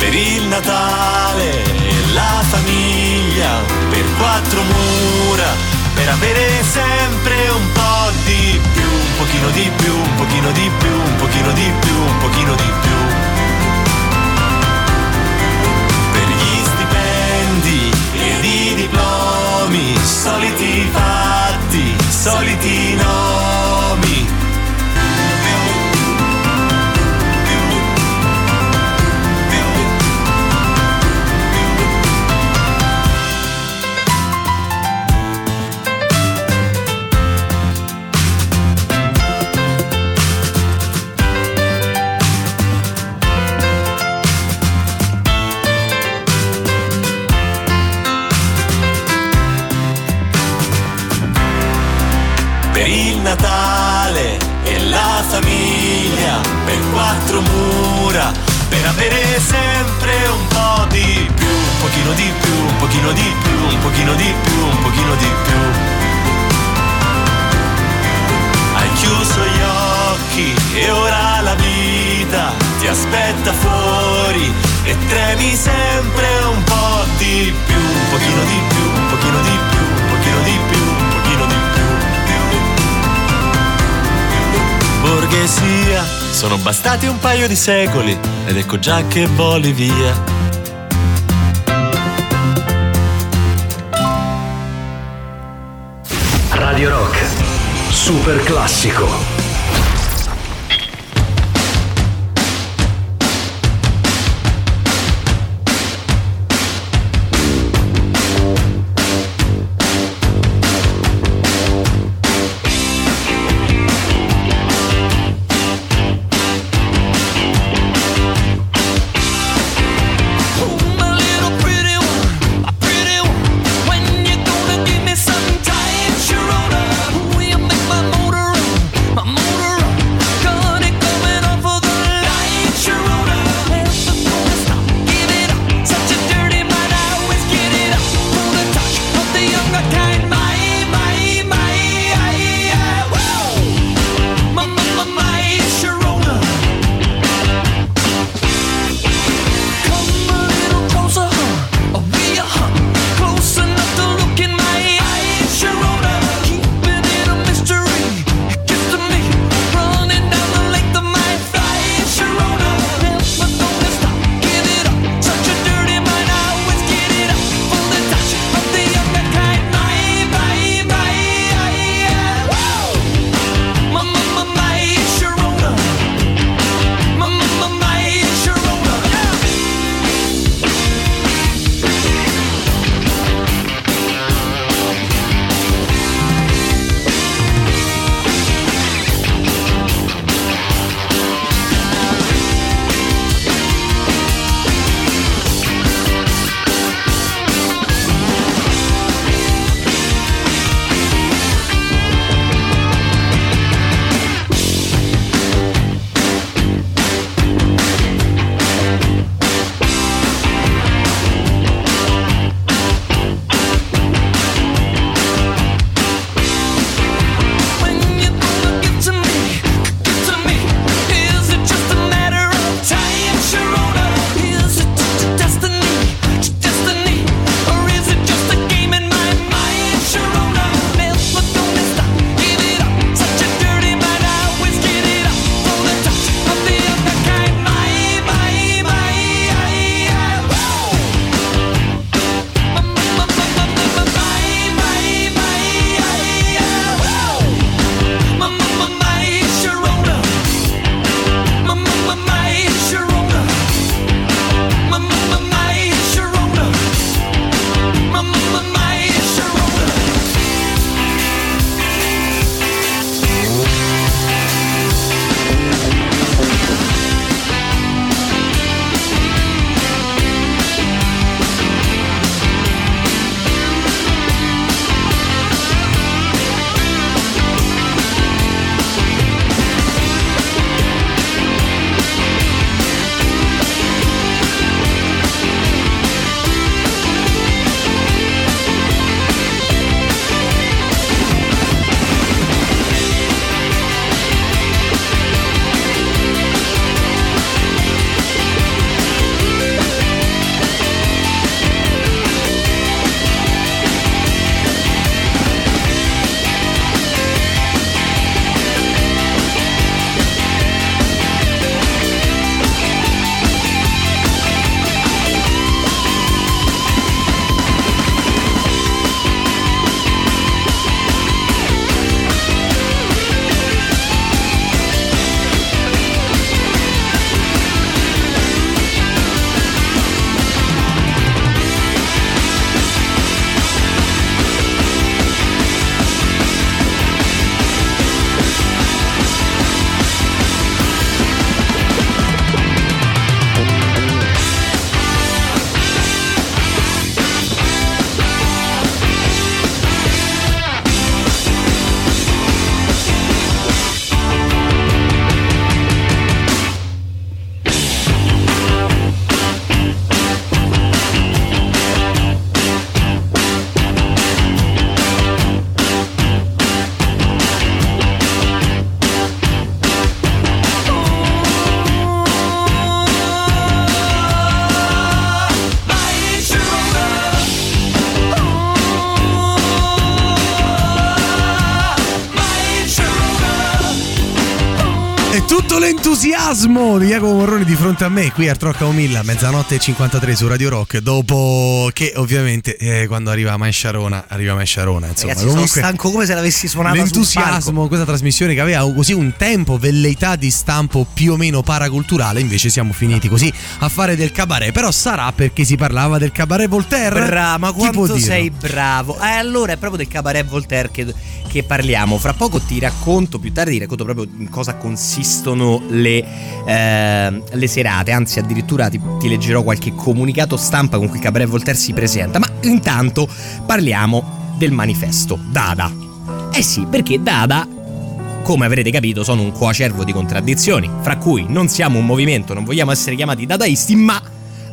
per il Natale e la famiglia, per quattro mura, per avere sempre un po' di più, un pochino di più, un pochino di più, un pochino di più, un pochino di più. Diplomi, soliti fatti, soliti nomi. Natale e la famiglia, per quattro mura, per avere sempre un po' di più, un pochino di più, un pochino di più, un pochino di più, un pochino di più. Hai chiuso gli occhi e ora la vita ti aspetta fuori e tremi sempre un po' di più, un pochino di più, un pochino di più, un pochino di più, un pochino di più. Borghesia, sono bastati un paio di secoli ed ecco già che voli via. Radio Rock, super classico. tutto l'entusiasmo di Jacopo Morroni di fronte a me qui a Arturo Camomilla, mezzanotte e cinquantatré su Radio Rock, dopo che ovviamente eh, quando arriva Mai Sciarona arriva Mai Sciarona, insomma. Ragazzi, comunque, sono stanco come se l'avessi suonata l'entusiasmo sul palco. Questa trasmissione che aveva così un tempo velleità di stampo più o meno paraculturale, invece siamo finiti così a fare del cabaret, però sarà perché si parlava del Cabaret Voltaire. Bravo, ma quanto sei bravo. Eh, allora è proprio del Cabaret Voltaire che, che parliamo fra poco. Ti racconto più tardi, ti racconto proprio in cosa consistono le, eh, le serate, anzi addirittura ti, ti leggerò qualche comunicato stampa con cui Cabaret Voltaire si presenta. Ma intanto parliamo del manifesto Dada. Eh sì, perché Dada, come avrete capito, sono un coacervo di contraddizioni, fra cui non siamo un movimento, non vogliamo essere chiamati dadaisti, ma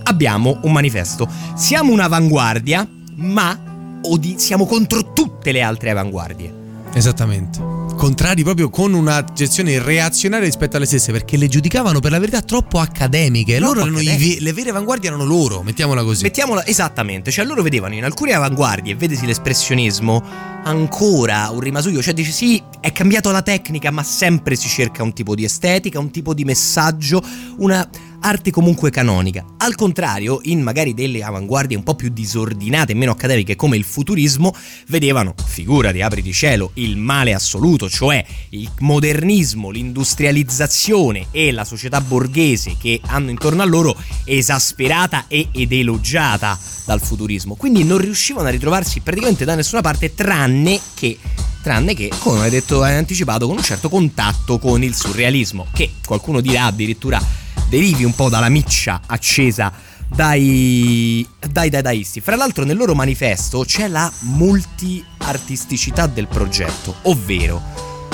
abbiamo un manifesto. Siamo un'avanguardia, ma odi- siamo contro tutte le altre avanguardie. Esattamente. Contrari proprio, con una gestione reazionaria rispetto alle stesse, perché le giudicavano per la verità troppo accademiche. Troppo loro erano accademiche. I, le vere avanguardie erano loro, mettiamola così. Mettiamola, esattamente, cioè loro vedevano in alcune avanguardie, vedesi l'espressionismo, ancora un rimasuglio, cioè dici sì, è cambiata la tecnica, ma sempre si cerca un tipo di estetica, un tipo di messaggio, una arte comunque canonica. Al contrario, in magari delle avanguardie un po' più disordinate, meno accademiche, come il futurismo, vedevano, figurati, apri di cielo, il male assoluto, cioè il modernismo, l'industrializzazione e la società borghese che hanno intorno a loro, esasperata e ed elogiata dal futurismo. Quindi non riuscivano a ritrovarsi praticamente da nessuna parte, tranne che tranne che, come hai detto, hai anticipato, con un certo contatto con il surrealismo, che qualcuno dirà addirittura derivi un po' dalla miccia accesa dai dai dadaisti. Fra l'altro nel loro manifesto c'è la multiartisticità del progetto, ovvero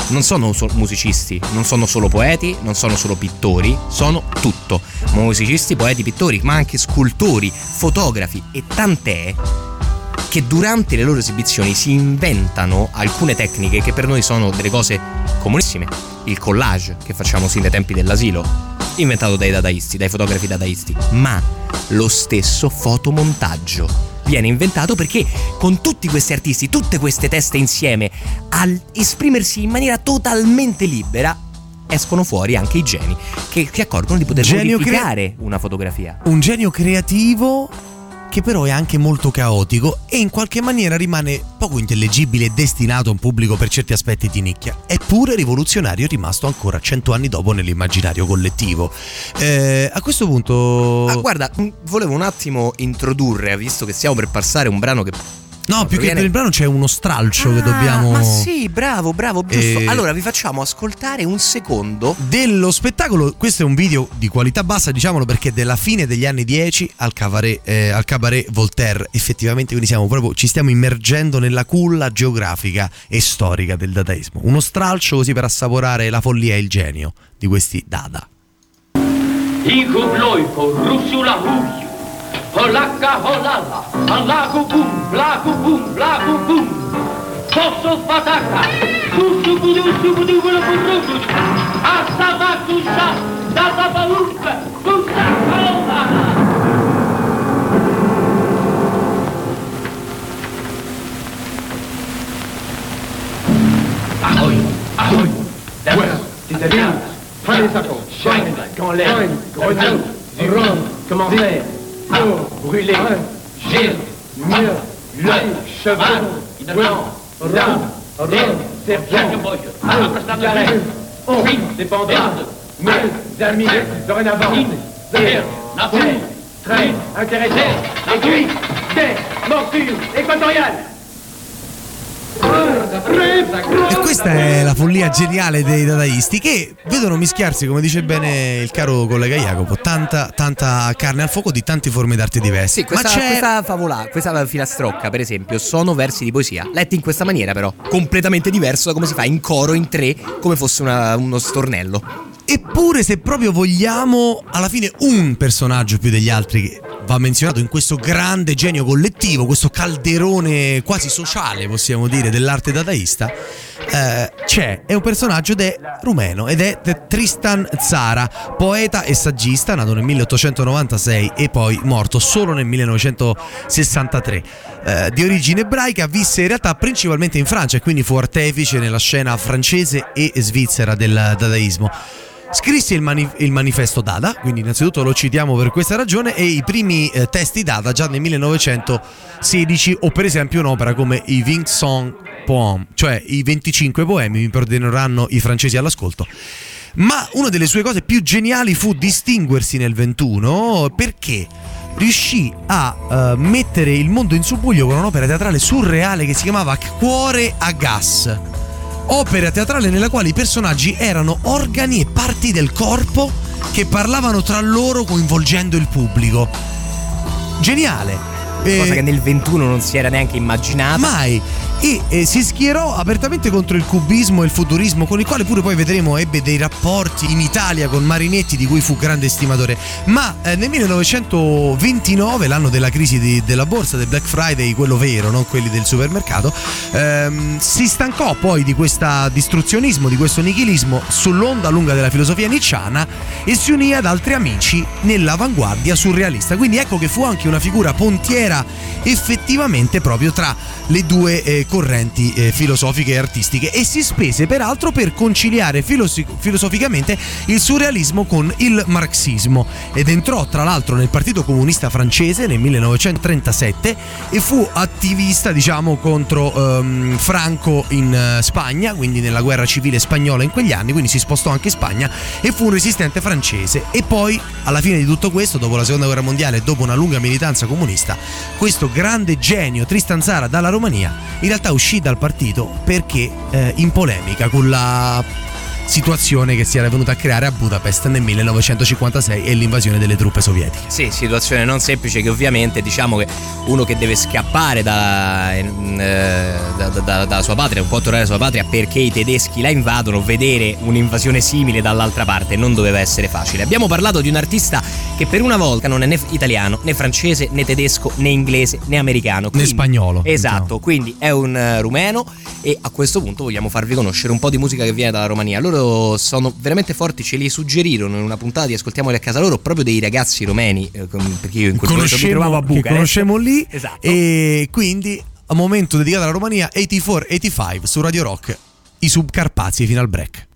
non sono solo musicisti, non sono solo poeti, non sono solo pittori, sono tutto. Musicisti, poeti, pittori, ma anche scultori, fotografi, e tant'è che durante le loro esibizioni si inventano alcune tecniche che per noi sono delle cose comunissime. Il collage, che facciamo sin dai tempi dell'asilo, inventato dai dadaisti, dai fotografi dadaisti. Ma lo stesso fotomontaggio viene inventato perché con tutti questi artisti, tutte queste teste insieme, al esprimersi in maniera totalmente libera, escono fuori anche i geni che si accorgono di poter modificare crea- una fotografia. Un genio creativo che però è anche molto caotico e in qualche maniera rimane poco intellegibile e destinato a un pubblico per certi aspetti di nicchia, eppure rivoluzionario è rimasto ancora cento anni dopo nell'immaginario collettivo. Eh, a questo punto... Ah, guarda, volevo un attimo introdurre, visto che stiamo per passare un brano che... No, più proviene... che per il brano c'è uno stralcio ah, che dobbiamo... Ma sì, bravo, bravo, giusto. E... Allora vi facciamo ascoltare un secondo dello spettacolo. Questo è un video di qualità bassa, diciamolo, perché della fine degli anni dieci al Cabaret, eh, al Cabaret Voltaire, effettivamente. Quindi siamo proprio, ci stiamo immergendo nella culla geografica e storica del dadaismo. Uno stralcio così per assaporare la follia e il genio di questi Dada. Holaka holala, alago bum, blago bum, blago bum. Posso fataka, busu budu, subudu, budu, budu. Asaba kusa, dada baurka, kusa holala. Ahoy, ahoy, d'accord, italiano, francese, chaine, canlè, grenouille, rhum, comment faire? L'eau, brûlé, gire, mur, l'œil, cheveux, blanc, rame, rame, serpent, carré, on, dépendance, mes amis, dorénavant, zère, nappé, traîne, intéressé, aiguille, des, morsure, équatoriale. E questa è la follia geniale dei dadaisti, che vedono mischiarsi, come dice bene il caro collega Jacopo, tanta, tanta carne al fuoco di tante forme d'arte diverse. Sì, questa, ma c'è... questa favola, questa filastrocca, per esempio, sono versi di poesia letti in questa maniera, però completamente diverso da come si fa in coro, in tre, come fosse una, uno stornello. Eppure, se proprio vogliamo, alla fine un personaggio più degli altri che va menzionato in questo grande genio collettivo, questo calderone quasi sociale, possiamo dire, dell'arte dadaista, eh, c'è, è un personaggio ed è rumeno, ed è Tristan Tzara, poeta e saggista, nato nel milleottocentonovantasei e poi morto solo nel millenovecentosessantatré. Eh, di origine ebraica, visse in realtà principalmente in Francia e quindi fu artefice nella scena francese e svizzera del dadaismo. Scrisse il, mani- il manifesto Dada, quindi innanzitutto lo citiamo per questa ragione, e i primi eh, testi Dada già nel millenovecentosedici, o per esempio un'opera come i Ving Song Poems, cioè i venticinque poemi, mi perdoneranno i francesi all'ascolto. Ma una delle sue cose più geniali fu distinguersi nel ventuno perché riuscì a uh, mettere il mondo in subbuglio con un'opera teatrale surreale che si chiamava Cuore a gas, opera teatrale nella quale i personaggi erano organi e parti del corpo che parlavano tra loro coinvolgendo il pubblico. Geniale! Cosa eh, che nel ventuno non si era neanche immaginata mai, e eh, si schierò apertamente contro il cubismo e il futurismo, con il quale pure poi vedremo ebbe dei rapporti in Italia con Marinetti, di cui fu grande estimatore. Ma eh, nel millenovecentoventinove, l'anno della crisi di, della borsa, del Black Friday, quello vero, non quelli del supermercato, ehm, si stancò poi di questo distruzionismo, di questo nichilismo sull'onda lunga della filosofia nietzschiana e si unì ad altri amici nell'avanguardia surrealista. Quindi ecco che fu anche una figura pontiera effettivamente proprio tra le due eh, correnti eh, filosofiche e artistiche, e si spese peraltro per conciliare filosi- filosoficamente il surrealismo con il marxismo, ed entrò tra l'altro nel Partito Comunista Francese nel millenovecentotrentasette e fu attivista, diciamo, contro ehm, Franco in eh, Spagna, quindi nella guerra civile spagnola in quegli anni, quindi si spostò anche in Spagna e fu un resistente francese. E poi alla fine di tutto questo, dopo la seconda guerra mondiale e dopo una lunga militanza comunista, questo grande genio Tristan Tzara dalla Romania in realtà uscì dal partito perché eh, in polemica con la situazione che si era venuta a creare a Budapest nel millenovecentocinquantasei e l'invasione delle truppe sovietiche. Sì, situazione non semplice, che ovviamente, diciamo, che uno che deve scappare dalla eh, da, da, da sua patria, non può tornare alla sua patria perché i tedeschi la invadono, vedere un'invasione simile dall'altra parte non doveva essere facile. Abbiamo parlato di un artista che per una volta non è né italiano, né francese, né tedesco, né inglese, né americano, quindi, né spagnolo. Esatto, no. Quindi è un rumeno, e a questo punto vogliamo farvi conoscere un po' di musica che viene dalla Romania. Loro sono veramente forti, ce li suggerirono in una puntata di Ascoltiamoli a casa loro, proprio dei ragazzi romeni, eh, perché io in quel momento mi trovavo a Bucarest, conoscemmo lì, esatto. E quindi a momento dedicato alla Romania, ottantaquattro ottantacinque su Radio Rock, i Subcarpazi fino al break.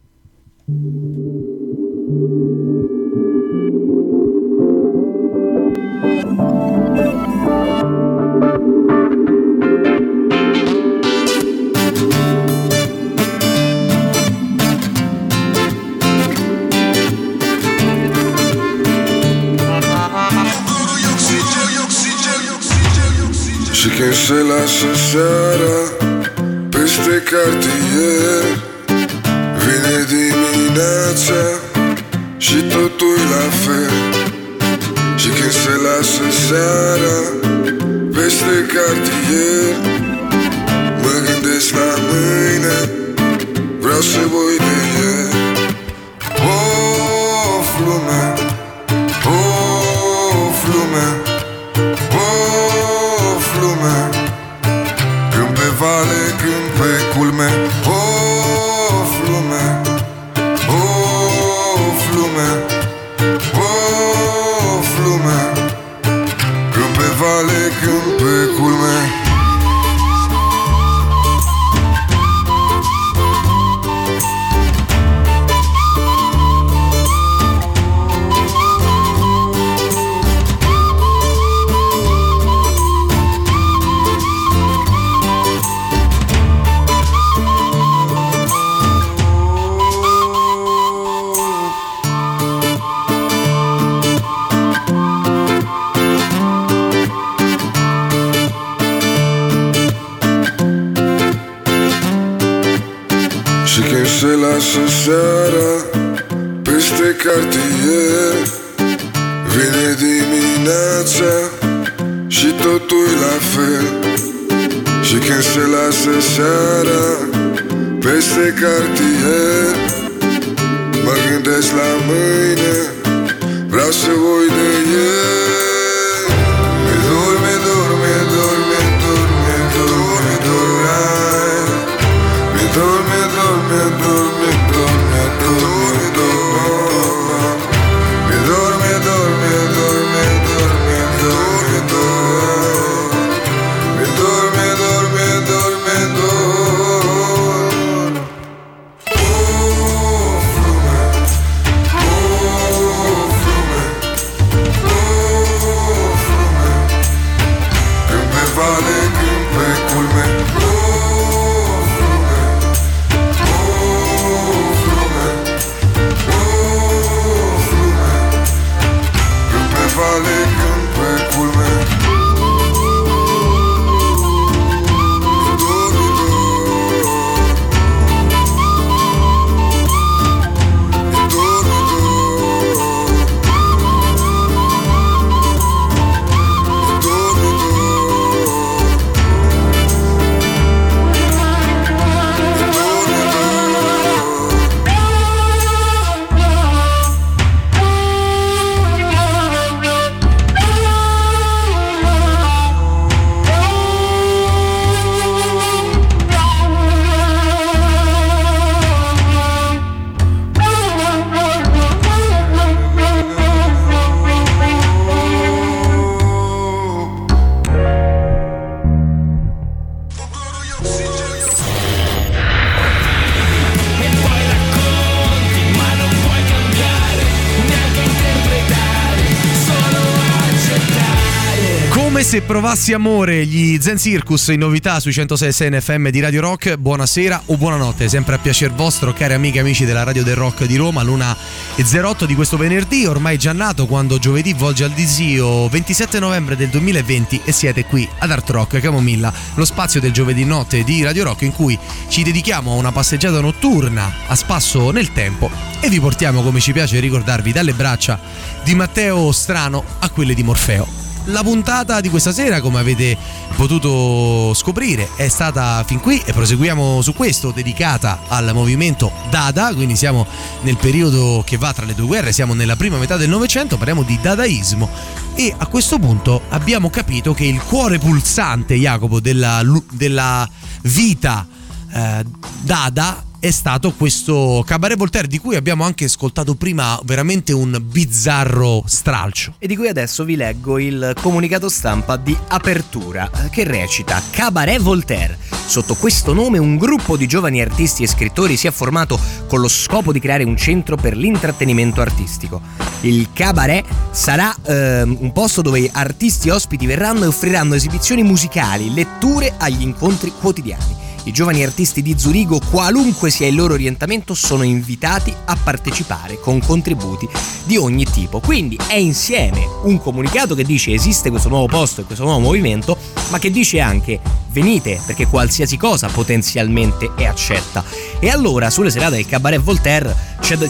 Și când se lasă seara peste cartier, vine dimineața și totul-i la fel. Și când se lasă seara peste cartier, mă gândesc la mâine, vreau să voi de ieri. Of lume, of lume, vale când pe culme, of lume, of lume, of lume, când pe vale când pe culme. Lasă seara peste cartier, vine dimineața și totul-i la fel. Și când se lasă seara peste cartier, mă gândesc la mâine, vreau să voi de el. Dorme, dorme, dorme, dorme, dorme, dorai. Mi dorme, dorme, dorme. Oh, flume, Se provassi amore, gli Zen Circus in novità sui centosei F M di Radio Rock. Buonasera o buonanotte, sempre a piacer vostro, cari amiche e amici della Radio del Rock di Roma. L'una e zero otto di questo venerdì, ormai già nato quando giovedì volge al disio ventisette novembre del duemilaventi, e siete qui ad Art Rock Camomilla, lo spazio del giovedì notte di Radio Rock in cui ci dedichiamo a una passeggiata notturna a spasso nel tempo e vi portiamo, come ci piace ricordarvi, dalle braccia di Matteo Strano a quelle di Morfeo. La puntata di questa sera, come avete potuto scoprire, è stata fin qui, e proseguiamo su questo, dedicata al movimento Dada, quindi siamo nel periodo che va tra le due guerre, siamo nella prima metà del Novecento, parliamo di dadaismo, e a questo punto abbiamo capito che il cuore pulsante, Jacopo, della, della vita eh, Dada è stato questo Cabaret Voltaire, di cui abbiamo anche ascoltato prima veramente un bizzarro stralcio, e di cui adesso vi leggo il comunicato stampa di apertura, che recita: Cabaret Voltaire. Sotto questo nome un gruppo di giovani artisti e scrittori si è formato con lo scopo di creare un centro per l'intrattenimento artistico. Il Cabaret sarà eh, un posto dove artisti ospiti verranno e offriranno esibizioni musicali, letture agli incontri quotidiani. I giovani artisti di Zurigo, qualunque sia il loro orientamento, sono invitati a partecipare con contributi di ogni tipo. Quindi è insieme un comunicato che dice: esiste questo nuovo posto e questo nuovo movimento, ma che dice anche: venite, perché qualsiasi cosa potenzialmente è accetta. E allora sulle serate del Cabaret Voltaire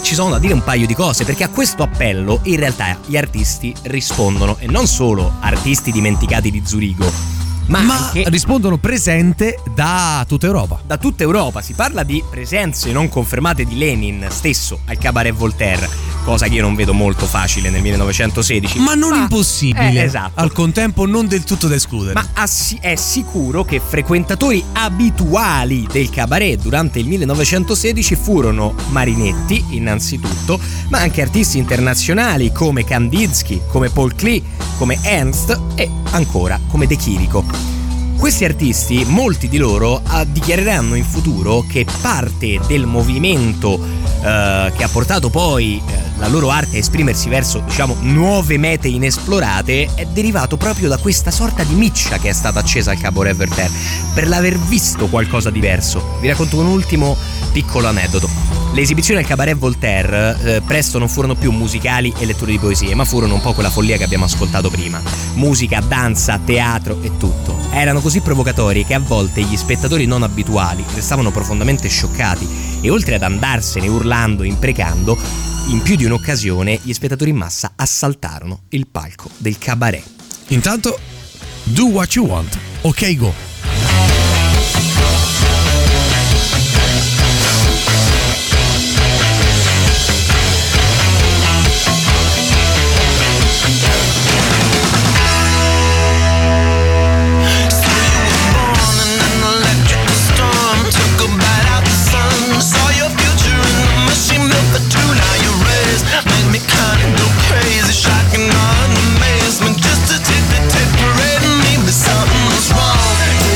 ci sono da dire un paio di cose, perché a questo appello in realtà gli artisti rispondono, e non solo artisti dimenticati di Zurigo, ma, ma rispondono presente da tutta Europa. Da tutta Europa si parla di presenze non confermate di Lenin stesso al Cabaret Voltaire, cosa che io non vedo molto facile nel millenovecentosedici, ma non ma, impossibile, eh, esatto. Al contempo non del tutto da escludere, ma assi- è sicuro che frequentatori abituali del Cabaret durante il millenovecentosedici furono Marinetti innanzitutto, ma anche artisti internazionali come Kandinsky, come Paul Klee, come Ernst e ancora come De Chirico. Questi artisti, molti di loro, dichiareranno in futuro che parte del movimento eh, che ha portato poi eh, la loro arte a esprimersi verso, diciamo, nuove mete inesplorate, è derivato proprio da questa sorta di miccia che è stata accesa al Cabaret Voltaire, per l'aver visto qualcosa di diverso. Vi racconto un ultimo piccolo aneddoto. Le esibizioni al Cabaret Voltaire eh, presto non furono più musicali e letture di poesie, ma furono un po' quella follia che abbiamo ascoltato prima. Musica, danza, teatro e tutto. Erano così provocatori che a volte gli spettatori non abituali restavano profondamente scioccati, e oltre ad andarsene urlando, imprecando, in più di un'occasione gli spettatori in massa assaltarono il palco del Cabaret. Intanto, do what you want, ok go. Amazement, just a tidbit, tip, parading me with something was wrong.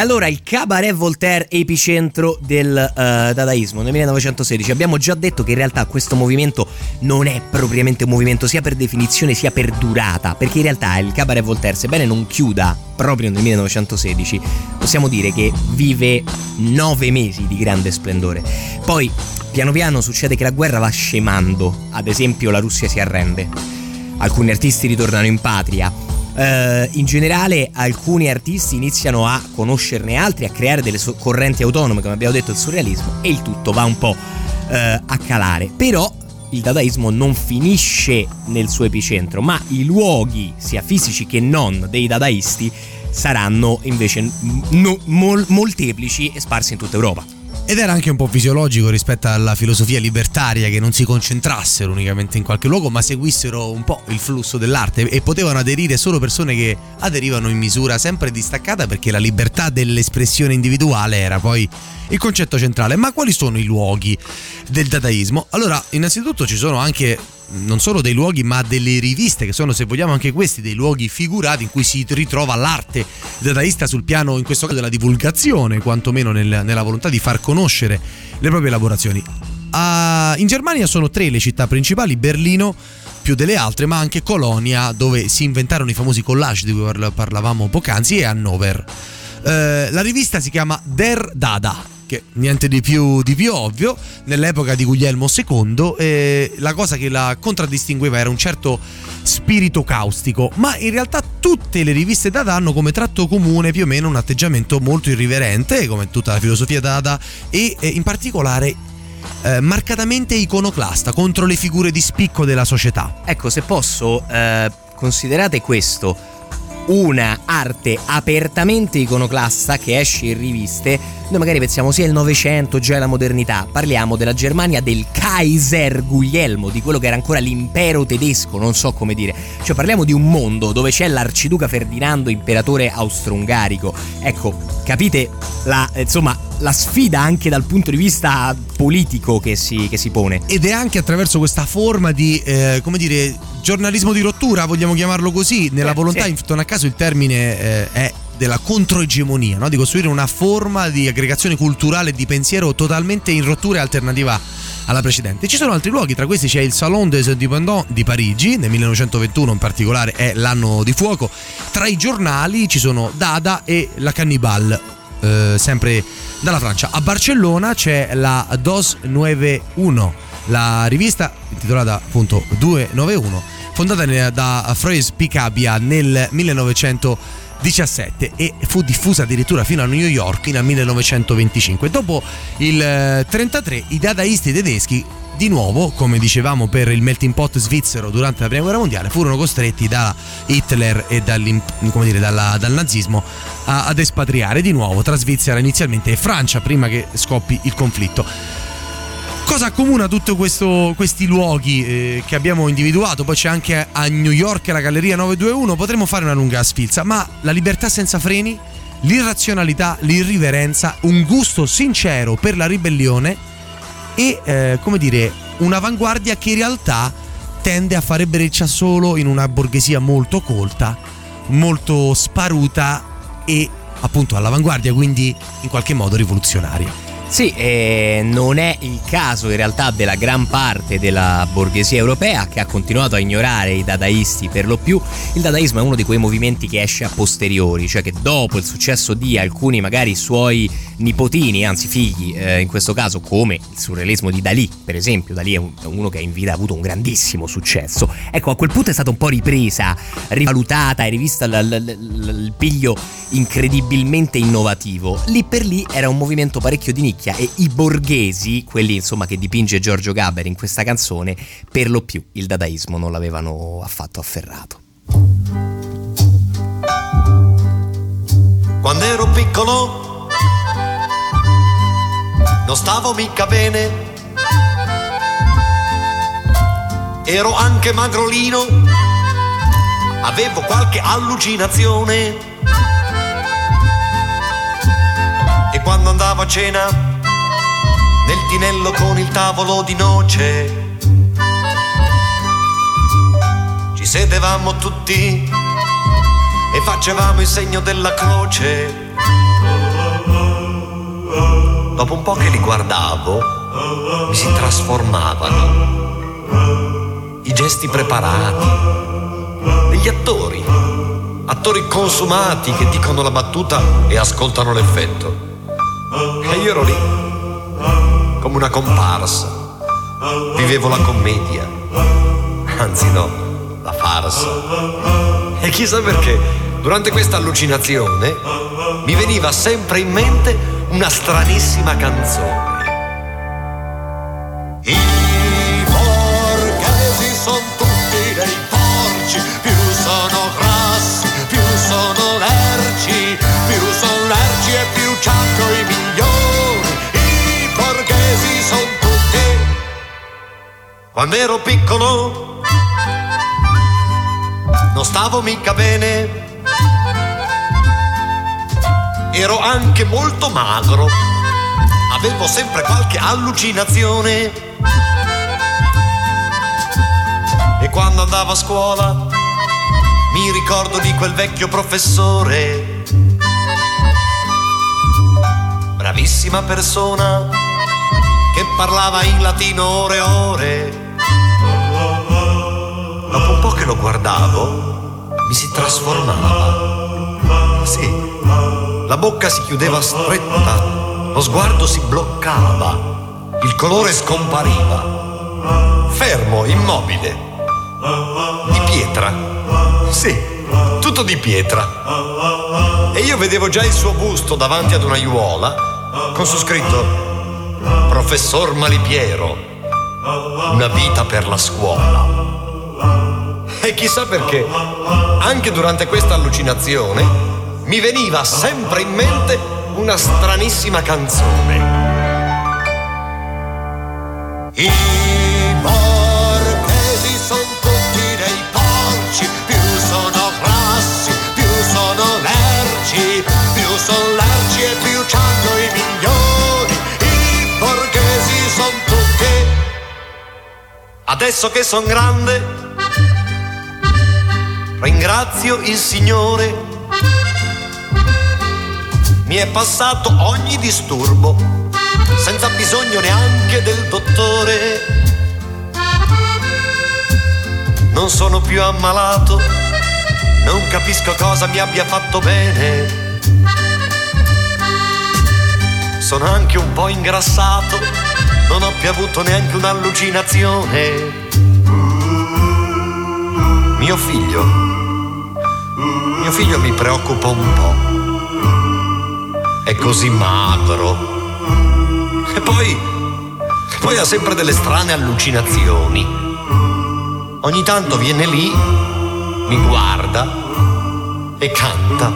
allora il Cabaret Voltaire, epicentro del uh, dadaismo nel millenovecentosedici. Abbiamo già detto che in realtà questo movimento non è propriamente un movimento sia per definizione sia per durata, perché in realtà il Cabaret Voltaire, sebbene non chiuda proprio nel millenovecentosedici, possiamo dire che vive nove mesi di grande splendore. Poi piano piano succede che la guerra va scemando, ad esempio la Russia si arrende, alcuni artisti ritornano in patria, uh, in generale alcuni artisti iniziano a conoscerne altri, a creare delle so- correnti autonome, come abbiamo detto il surrealismo, e il tutto va un po' uh, a calare. Però il dadaismo non finisce nel suo epicentro, ma i luoghi, sia fisici che non, dei dadaisti saranno invece no- mol- molteplici e sparsi in tutta Europa. Ed era anche un po' fisiologico rispetto alla filosofia libertaria che non si concentrassero unicamente in qualche luogo, ma seguissero un po' il flusso dell'arte, e potevano aderire solo persone che aderivano in misura sempre distaccata, perché la libertà dell'espressione individuale era poi il concetto centrale. Ma quali sono i luoghi del dadaismo? Allora, innanzitutto ci sono anche non solo dei luoghi ma delle riviste, che sono, se vogliamo, anche questi dei luoghi figurati in cui si ritrova l'arte dadaista sul piano, in questo caso, della divulgazione, quantomeno nel, nella volontà di far conoscere le proprie elaborazioni. Uh, in Germania sono tre le città principali: Berlino più delle altre, ma anche Colonia, dove si inventarono i famosi collage di cui parlavamo poc'anzi, e Hannover. Uh, la rivista si chiama Der Dada, che niente di più di più ovvio, nell'epoca di Guglielmo secondo, eh, la cosa che la contraddistingueva era un certo spirito caustico, ma in realtà tutte le riviste Dada hanno come tratto comune più o meno un atteggiamento molto irriverente, come tutta la filosofia Dada, e eh, in particolare eh, marcatamente iconoclasta contro le figure di spicco della società. Ecco, se posso, eh, considerate questo una arte apertamente iconoclasta che esce in riviste. Noi magari pensiamo sia il Novecento, già la modernità. Parliamo della Germania del Kaiser Guglielmo, di quello che era ancora l'impero tedesco, non so come dire. Cioè parliamo di un mondo dove c'è l'arciduca Ferdinando, imperatore austro-ungarico. Ecco, capite la, insomma, la sfida anche dal punto di vista politico che si, che si pone. Ed è anche attraverso questa forma di, eh, come dire, giornalismo di rottura, vogliamo chiamarlo così, nella eh, volontà, sì. Non a caso il termine eh, è della controegemonia, no? Di costruire una forma di aggregazione culturale e di pensiero totalmente in rottura e alternativa alla precedente. Ci sono altri luoghi, tra questi c'è il Salon des Indépendants di Parigi, nel millenovecentoventuno in particolare è l'anno di fuoco. Tra i giornali ci sono Dada e La Cannibale, eh, sempre dalla Francia. A Barcellona c'è la duecentonovantuno, la rivista intitolata appunto duecentonovantuno, fondata da Franz Picabia nel millenovecentodiciassette e fu diffusa addirittura fino a New York nel millenovecentoventicinque. Dopo il trentatré i dadaisti tedeschi, di nuovo, come dicevamo per il melting pot svizzero durante la prima guerra mondiale, furono costretti da Hitler e come dire, dalla, dal nazismo a, ad espatriare di nuovo tra Svizzera inizialmente e Francia prima che scoppi il conflitto. Cosa accomuna tutti questi luoghi eh, che abbiamo individuato? Poi c'è anche a New York la Galleria nove due uno, potremmo fare una lunga sfilza, ma la libertà senza freni, l'irrazionalità, l'irriverenza, un gusto sincero per la ribellione e, eh, come dire, un'avanguardia che in realtà tende a fare breccia solo in una borghesia molto colta, molto sparuta e appunto all'avanguardia, quindi in qualche modo rivoluzionaria. Sì, eh, non è il caso in realtà della gran parte della borghesia europea, che ha continuato a ignorare i dadaisti per lo più. Il dadaismo è uno di quei movimenti che esce a posteriori, cioè che dopo il successo di alcuni magari suoi nipotini, anzi figli eh, in questo caso, come il surrealismo di Dalì per esempio. Dalì è un, uno che in vita ha avuto un grandissimo successo. Ecco, a quel punto è stata un po' ripresa, rivalutata e rivista l, l, l, il piglio incredibilmente innovativo. Lì per lì era un movimento parecchio di nicchia, e i borghesi, quelli insomma che dipinge Giorgio Gaber in questa canzone, per lo più il dadaismo non l'avevano affatto afferrato. Quando ero piccolo non stavo mica bene, ero anche magrolino, avevo qualche allucinazione. E quando andavo a cena nel tinello con il tavolo di noce, ci sedevamo tutti e facevamo il segno della croce. Dopo un po' che li guardavo, mi si trasformavano. I gesti preparati, degli attori, attori consumati che dicono la battuta e ascoltano l'effetto. E io ero lì, come una comparsa. Vivevo la commedia, anzi no, la farsa. E chissà perché, durante questa allucinazione mi veniva sempre in mente una stranissima canzone. I borghesi sono tutti dei porci, più sono grassi, più sono lerci, più sono lerci e più c'hanno i migliori. I borghesi sono tutti. Quando ero piccolo non stavo mica bene. Ero anche molto magro, avevo sempre qualche allucinazione. E quando andavo a scuola mi ricordo di quel vecchio professore, bravissima persona, che parlava in latino ore e ore. Dopo un po' che lo guardavo mi si trasformava. Sì, la bocca si chiudeva stretta, lo sguardo si bloccava, il colore scompariva. Fermo, immobile, di pietra, sì, tutto di pietra. E io vedevo già il suo busto davanti ad una aiuola con su scritto Professor Malipiero, una vita per la scuola. E chissà perché, anche durante questa allucinazione mi veniva sempre in mente una stranissima canzone. I borghesi sono tutti dei porci, più sono grassi, più sono lerci, più sono lerci e più c'hanno i migliori. I borghesi sono tutti. Adesso che sono grande, ringrazio il Signore. Mi è passato ogni disturbo, senza bisogno neanche del dottore. Non sono più ammalato, non capisco cosa mi abbia fatto bene. Sono anche un po' ingrassato, non ho più avuto neanche un'allucinazione. Mio figlio, mio figlio mi preoccupa un po'. È così magro. E poi, poi ha sempre delle strane allucinazioni. Ogni tanto viene lì, mi guarda e canta.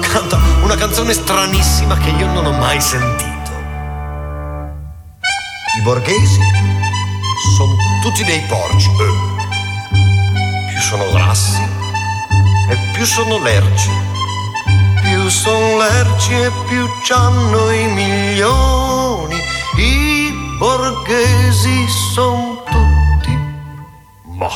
Canta una canzone stranissima che io non ho mai sentito. I borghesi sono tutti dei porci. Eh. Più sono grassi e più sono lerci. Più son lerci e più c'hanno i milioni, i borghesi son tutti. Ma.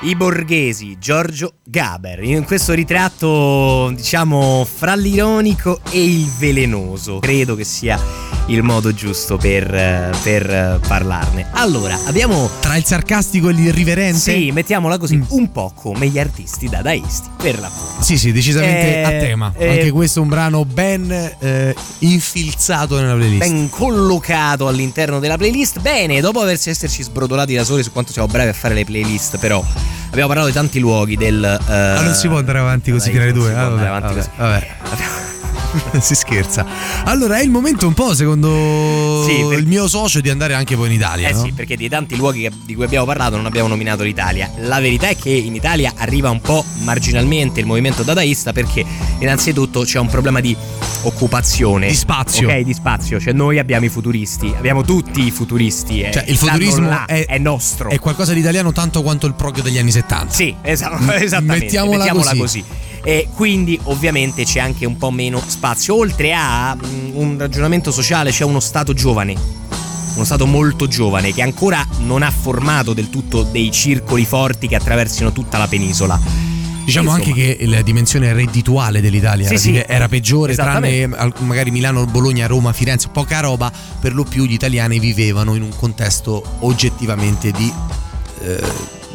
I borghesi, Giorgio Gaber, in questo ritratto, diciamo, fra l'ironico e il velenoso. Credo che sia il modo giusto per, per parlarne. Allora, abbiamo tra il sarcastico e l'irriverente. Sì, mettiamola così, mm. un po' come gli artisti dadaisti, per l'appunto. Sì, sì, decisamente eh, a tema. Eh, Anche questo è un brano ben eh, infilzato nella playlist, ben collocato all'interno della playlist. Bene, dopo aversi esserci sbrodolati da soli su quanto siamo bravi a fare le playlist, però abbiamo parlato di tanti luoghi del eh, ah, non si può andare avanti così, creare due. Ah, vabbè, vabbè, così. vabbè. Si scherza. Allora è il momento un po', secondo sì, per... il mio socio, di andare anche poi in Italia. Eh no? Sì, perché di tanti luoghi che, di cui abbiamo parlato, non abbiamo nominato l'Italia. La verità è che in Italia arriva un po' marginalmente il movimento dadaista, perché innanzitutto c'è un problema di occupazione, di spazio. Ok, di spazio. Cioè noi abbiamo i futuristi, abbiamo tutti i futuristi. Eh. Cioè il futurismo là, è, è nostro. È qualcosa di italiano tanto quanto il prog degli anni settanta. Sì, esatto, esattamente. Mettiamola, Mettiamola così. così. E quindi ovviamente c'è anche un po' meno spazio. Oltre a un ragionamento sociale, c'è uno stato giovane, uno stato molto giovane, che ancora non ha formato del tutto dei circoli forti che attraversino tutta la penisola. Diciamo insomma, anche che la dimensione reddituale dell'Italia sì, era, sì, era peggiore, tranne magari Milano, Bologna, Roma, Firenze, poca roba. Per lo più gli italiani vivevano in un contesto oggettivamente di eh,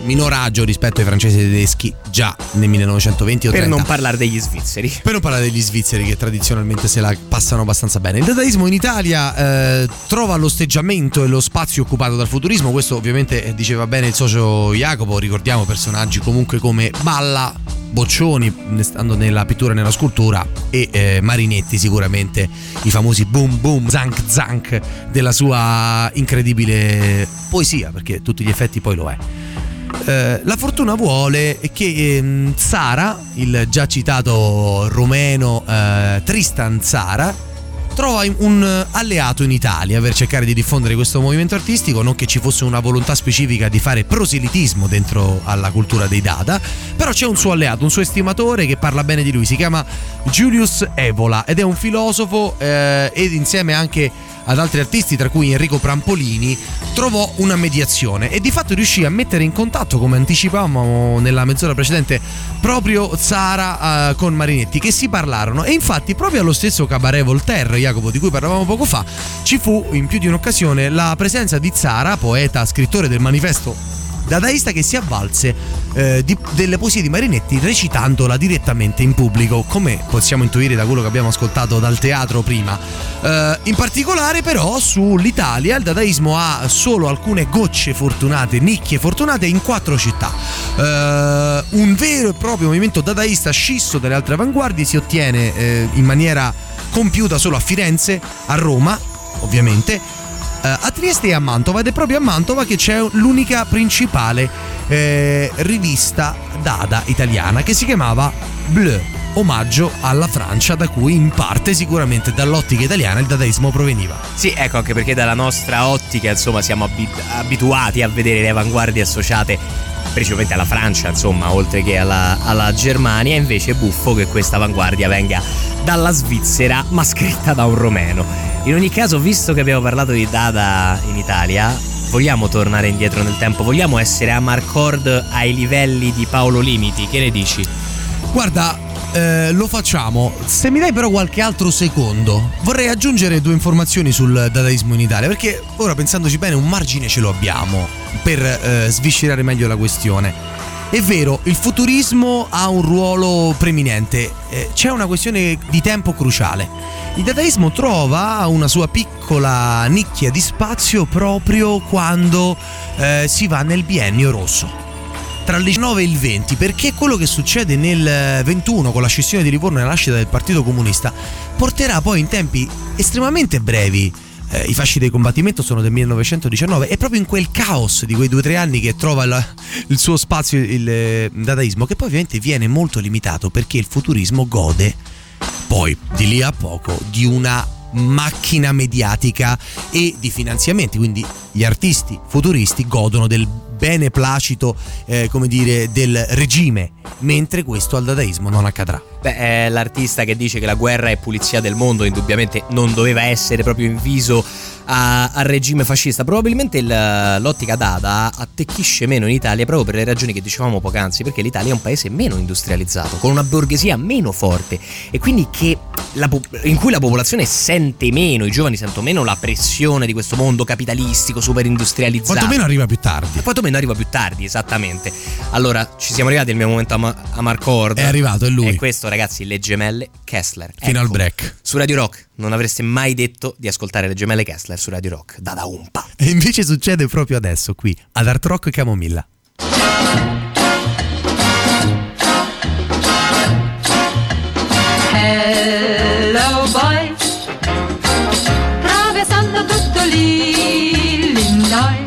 minoraggio rispetto ai francesi e tedeschi già nel millenovecentoventi o trenta. Per non parlare degli svizzeri. Per non parlare degli svizzeri che tradizionalmente se la passano abbastanza bene. Il dadaismo in Italia eh, trova l'osteggiamento e lo spazio occupato dal futurismo. Questo ovviamente diceva bene il socio Jacopo. Ricordiamo personaggi comunque come Balla, Boccioni, stando nella pittura e nella scultura, e eh, Marinetti, sicuramente i famosi boom boom zank zank della sua incredibile poesia, perché a tutti gli effetti poi lo è. Eh, la fortuna vuole che eh, Tzara, il già citato romeno eh, Tristan Tzara, trova un alleato in Italia per cercare di diffondere questo movimento artistico. Non che ci fosse una volontà specifica di fare proselitismo dentro alla cultura dei Dada, però c'è un suo alleato, un suo estimatore che parla bene di lui, si chiama Julius Evola ed è un filosofo eh, ed insieme anche ad altri artisti, tra cui Enrico Prampolini, trovò una mediazione e di fatto riuscì a mettere in contatto, come anticipavamo nella mezz'ora precedente, proprio Tzara eh, con Marinetti, che si parlarono. E infatti proprio allo stesso Cabaret Voltaire, Jacopo, di cui parlavamo poco fa, ci fu in più di un'occasione la presenza di Tzara, poeta, scrittore del manifesto dadaista, che si avvalse eh, di, delle poesie di Marinetti recitandola direttamente in pubblico, come possiamo intuire da quello che abbiamo ascoltato dal teatro prima. Eh, in particolare però sull'Italia il dadaismo ha solo alcune gocce fortunate, nicchie fortunate in quattro città. Eh, un vero e proprio movimento dadaista scisso dalle altre avanguardie si ottiene eh, in maniera compiuta solo a Firenze, a Roma ovviamente, a Trieste e a Mantova, ed è proprio a Mantova che c'è l'unica principale eh, rivista dada italiana, che si chiamava Bleu, omaggio alla Francia, da cui in parte sicuramente dall'ottica italiana il dadaismo proveniva. Sì, ecco, anche perché dalla nostra ottica insomma siamo abituati a vedere le avanguardie associate principalmente alla Francia, insomma, oltre che alla, alla Germania. Invece è buffo che questa avanguardia venga dalla Svizzera, ma scritta da un romeno. In ogni caso, visto che abbiamo parlato di Dada in Italia, vogliamo tornare indietro nel tempo, vogliamo essere a Marcord ai livelli di Paolo Limiti, che ne dici? Guarda, eh, lo facciamo. Se mi dai però qualche altro secondo, vorrei aggiungere due informazioni sul dadaismo in Italia, perché ora, pensandoci bene, un margine ce lo abbiamo per eh, sviscerare meglio la questione. È vero, il futurismo ha un ruolo preminente, eh, c'è una questione di tempo cruciale. Il dadaismo trova una sua piccola nicchia di spazio proprio quando eh, si va nel biennio rosso, tra il diciannove e il venti, perché quello che succede nel ventuno con la scissione di Livorno e la nascita del Partito Comunista porterà poi in tempi estremamente brevi. Eh, i fasci del combattimento sono del millenovecentodiciannove, è proprio in quel caos di quei due o tre anni che trova la, il suo spazio il, il dadaismo, che poi ovviamente viene molto limitato, perché il futurismo gode poi di lì a poco di una macchina mediatica e di finanziamenti, quindi gli artisti futuristi godono del beneplacito, eh, come dire, del regime, mentre questo al dadaismo non accadrà. Beh, l'artista che dice che la guerra è pulizia del mondo indubbiamente non doveva essere proprio in viso a, al regime fascista. Probabilmente il, l'ottica dada attecchisce meno in Italia proprio per le ragioni che dicevamo poc'anzi, perché l'Italia è un paese meno industrializzato, con una borghesia meno forte, e quindi che la, in cui la popolazione sente meno, i giovani sentono meno la pressione di questo mondo capitalistico super industrializzato. Quanto meno arriva più tardi. Quanto meno arriva più tardi, esattamente. Allora, ci siamo arrivati, il mio momento a, Ma- a Marcord. È arrivato, è lui. E questo, ragazzi, le gemelle Kessler. Fino ecco, al break. Su Radio Rock non avreste mai detto di ascoltare le gemelle Kessler su Radio Rock. Dada umpa. E invece succede proprio adesso qui, ad Art Rock Camomilla. Hello boy, traversando tutto l'Illinois,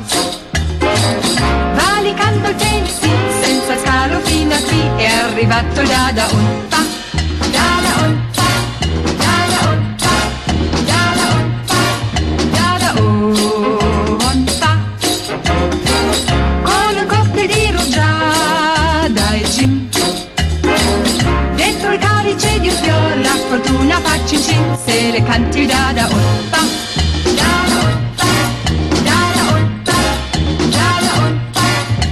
valicando il Tennessee senza scalo, fino a qui è arrivato il Dada umpa, Dada umpa, Dada umpa, Dada umpa, Dada umpa, con un cocktail di rugiada e gin, dentro il calice di un fior, la fortuna fa cin cin, se le canti il Dada umpa, Dada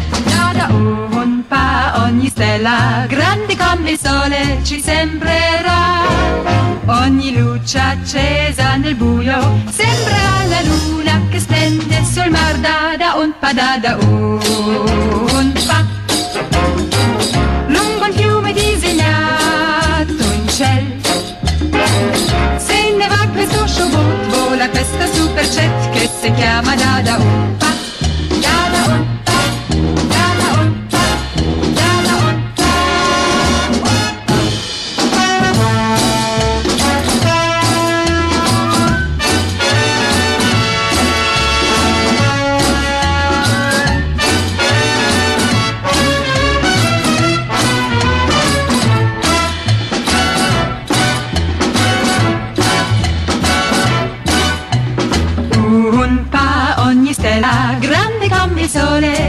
umpa. Dada umpa, ogni stella grande sole ci sembrerà, ogni luce accesa nel buio sembra la luna che splende sul mar. Dada un pa, dada un pa, lungo il fiume disegnato in cielo, se ne va questo showboat, vola questa superjet che si chiama Dada un pa, dada un pa.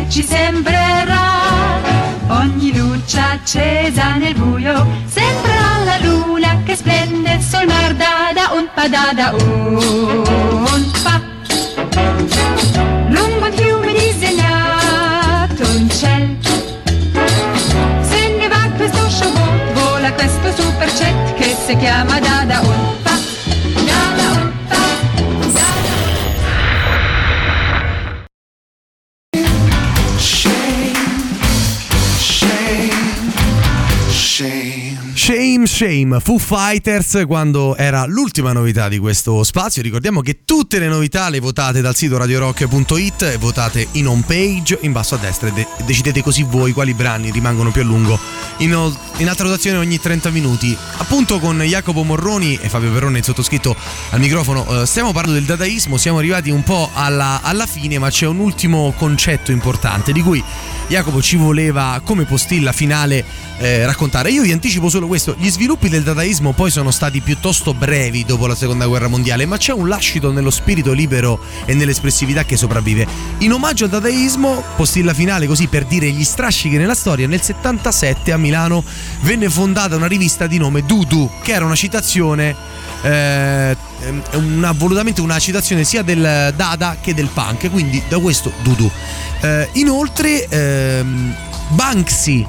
Ci sembrerà ogni luce accesa nel buio, sembra la luna che splende sul mar. Dada un pa, dada un pa, lungo il fiume disegnato in cielo, se ne va questo showboat, vola questo superjet che si chiama Dada un pa. Shame, Shame, Foo Fighters, quando era l'ultima novità di questo spazio. Ricordiamo che tutte le novità le votate dal sito radio rock punto it, votate in home page in basso a destra e de- decidete così voi quali brani rimangono più a lungo in, o- in alta rotazione ogni trenta minuti. Appunto, con Jacopo Morroni e Fabio Perrone, il sottoscritto al microfono, eh, stiamo parlando del dadaismo, siamo arrivati un po' alla, alla fine, ma c'è un ultimo concetto importante di cui Jacopo ci voleva, come postilla finale, eh, raccontare. Io vi anticipo solo questo: gli sviluppi del dadaismo poi sono stati piuttosto brevi dopo la seconda guerra mondiale, ma c'è un lascito nello spirito libero e nell'espressività che sopravvive. In omaggio al dadaismo, postilla finale così per dire gli strascichi nella storia, nel settantasette a Milano venne fondata una rivista di nome Dudu, che era una citazione, eh, una, volutamente una citazione sia del dada che del punk, quindi da questo Dudu. Eh, inoltre ehm, Banksy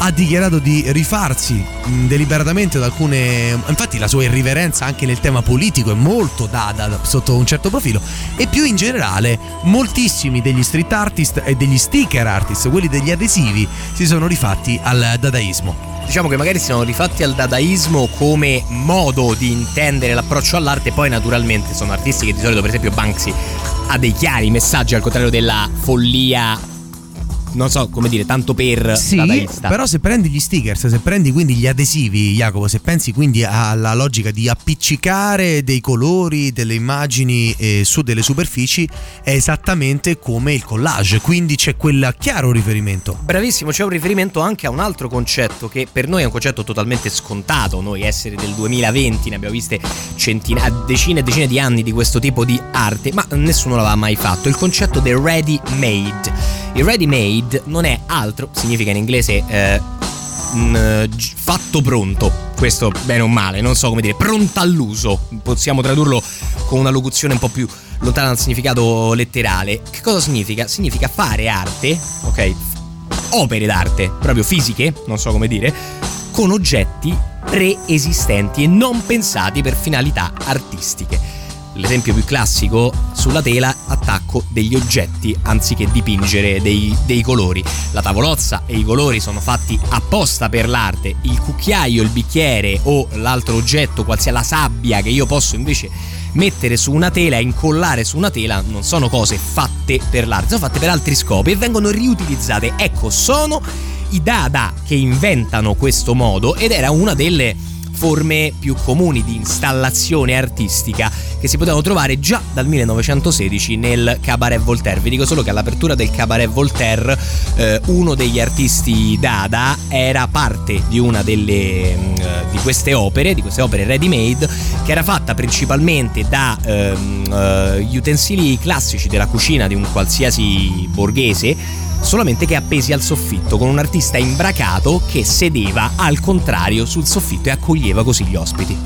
ha dichiarato di rifarsi mh, deliberatamente da alcune... Infatti la sua irriverenza anche nel tema politico è molto dada sotto un certo profilo, e più in generale moltissimi degli street artist e degli sticker artist, quelli degli adesivi, si sono rifatti al dadaismo. Diciamo che magari siano rifatti al dadaismo come modo di intendere l'approccio all'arte. Poi naturalmente sono artisti che di solito, per esempio Banksy, ha dei chiari messaggi, al contrario della follia, non so come dire, tanto per sì, dadaista. Però se prendi gli stickers, se prendi quindi gli adesivi, Jacopo, se pensi quindi alla logica di appiccicare dei colori, delle immagini eh, su delle superfici, è esattamente come il collage, quindi c'è quel chiaro riferimento. Bravissimo, c'è un riferimento anche a un altro concetto che per noi è un concetto totalmente scontato. Noi esseri del duemilaventi ne abbiamo viste centina, decine e decine di anni di questo tipo di arte, ma nessuno l'aveva mai fatto: il concetto del ready made. Il ready made non è altro, significa in inglese eh, mh, fatto pronto. Questo bene o male, non so come dire, pronta all'uso. Possiamo tradurlo con una locuzione un po' più lontana dal significato letterale. Che cosa significa? Significa fare arte, ok? Opere d'arte, proprio fisiche, non so come dire, con oggetti preesistenti e non pensati per finalità artistiche. L'esempio più classico: sulla tela attacco degli oggetti anziché dipingere dei, dei colori. La tavolozza e i colori sono fatti apposta per l'arte. Il cucchiaio, il bicchiere o l'altro oggetto, qualsiasi, la sabbia che io posso invece mettere su una tela e incollare su una tela, non sono cose fatte per l'arte, sono fatte per altri scopi e vengono riutilizzate. Ecco, sono i dada che inventano questo modo, ed era una delle forme più comuni di installazione artistica che si potevano trovare già dal millenovecentosedici nel Cabaret Voltaire. Vi dico solo che all'apertura del Cabaret Voltaire eh, uno degli artisti dada era parte di una delle mh, di queste opere, di queste opere ready made, che era fatta principalmente da ehm, uh, utensili classici della cucina di un qualsiasi borghese, solamente che appesi al soffitto, con un artista imbracato che sedeva al contrario sul soffitto e accoglieva così gli ospiti.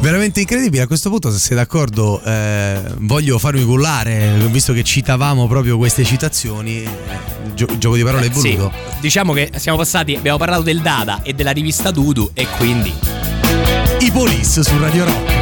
veramente incredibile. A questo punto, se sei d'accordo, eh, voglio farmi cullare, visto che citavamo proprio queste citazioni. Gio- gioco di parole eh, è voluto. Sì. Diciamo che siamo passati, abbiamo parlato del Dada e della rivista Dudu, e quindi i Police su Radio Rock.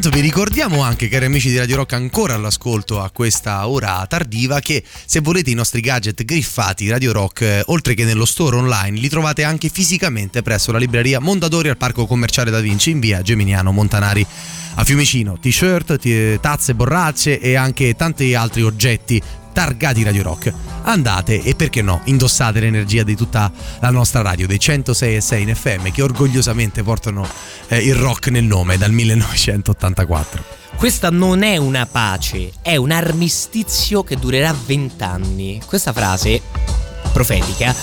Vi ricordiamo anche, cari amici di Radio Rock, ancora all'ascolto a questa ora tardiva, che se volete i nostri gadget griffati Radio Rock, eh, oltre che nello store online, li trovate anche fisicamente presso la libreria Mondadori al Parco Commerciale Da Vinci in via Geminiano Montanari a Fiumicino. T-shirt, t- tazze, borracce e anche tanti altri oggetti targati Radio Rock. Andate e, perché no, indossate l'energia di tutta la nostra radio, dei centosei e sei in effe emme, che orgogliosamente portano eh, il rock nel nome dal millenovecentottantaquattro. Questa non è una pace, è un armistizio che durerà vent'anni. Questa frase profetica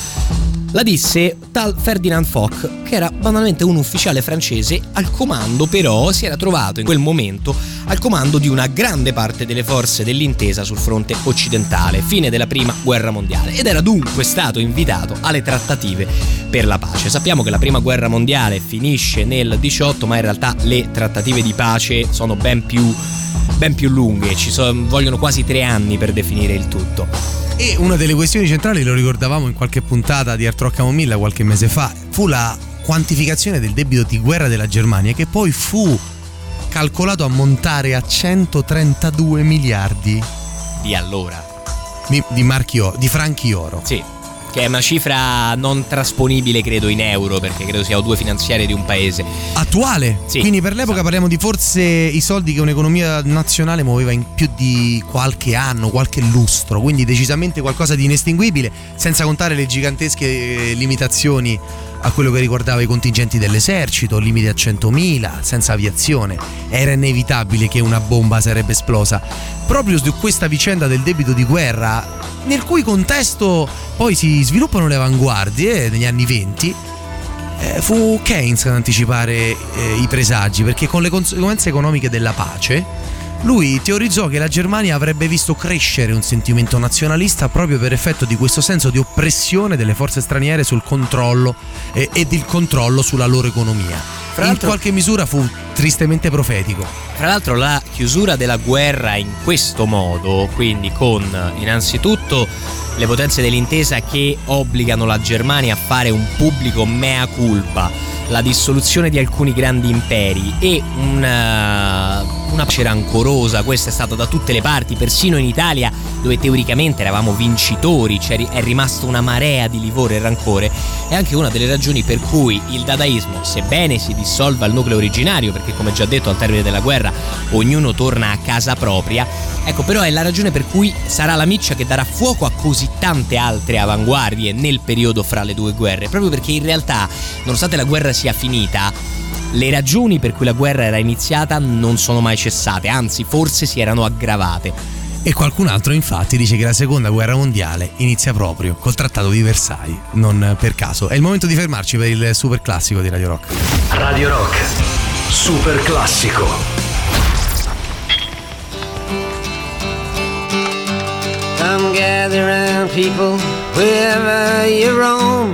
La disse tal Ferdinand Foch, che era banalmente un ufficiale francese al comando, però si era trovato in quel momento al comando di una grande parte delle forze dell'intesa sul fronte occidentale, fine della prima guerra mondiale, ed era dunque stato invitato alle trattative per la pace. Sappiamo che la prima guerra mondiale finisce nel diciotto, ma in realtà le trattative di pace sono ben più, ben più lunghe, ci so, vogliono quasi tre anni per definire il tutto. E una delle questioni centrali, lo ricordavamo in qualche puntata di Arturo Camomilla qualche mese fa, fu la quantificazione del debito di guerra della Germania, che poi fu calcolato a montare a centotrentadue miliardi di allora di, di, marchi, di franchi oro. Sì, che è una cifra non trasponibile credo in euro, perché credo sia due finanziarie di un paese attuale, sì, quindi per l'epoca, esatto. Parliamo di forse i soldi che un'economia nazionale muoveva in più di qualche anno, qualche lustro, quindi decisamente qualcosa di inestinguibile, senza contare le gigantesche limitazioni a quello che ricordava i contingenti dell'esercito, limiti a centomila, senza aviazione. Era inevitabile che una bomba sarebbe esplosa proprio su questa vicenda del debito di guerra, nel cui contesto poi si sviluppano le avanguardie negli anni venti. Eh, fu Keynes ad anticipare eh, i presagi, perché con le conseguenze economiche della pace lui teorizzò che la Germania avrebbe visto crescere un sentimento nazionalista proprio per effetto di questo senso di oppressione delle forze straniere sul controllo eh, ed il controllo sulla loro economia. Fra l'altro, in qualche misura fu tristemente profetico. Tra l'altro la chiusura della guerra in questo modo, quindi con innanzitutto le potenze dell'intesa che obbligano la Germania a fare un pubblico mea culpa, la dissoluzione di alcuni grandi imperi e una, una pace rancorosa, questa è stata da tutte le parti, persino in Italia dove teoricamente eravamo vincitori, cioè è rimasta una marea di livore e rancore. È anche una delle ragioni per cui il dadaismo, sebbene si dissolva il nucleo originario, perché come già detto al termine della guerra ognuno torna a casa propria, ecco, però è la ragione per cui sarà la miccia che darà fuoco a così tante altre avanguardie nel periodo fra le due guerre, proprio perché in realtà, nonostante la guerra sia finita, le ragioni per cui la guerra era iniziata non sono mai cessate, anzi forse si erano aggravate. E qualcun altro infatti dice che la seconda guerra mondiale inizia proprio col trattato di Versailles, non per caso. È il momento di fermarci per il super classico di Radio Rock. Radio Rock super classico. Come gather round people wherever you roam,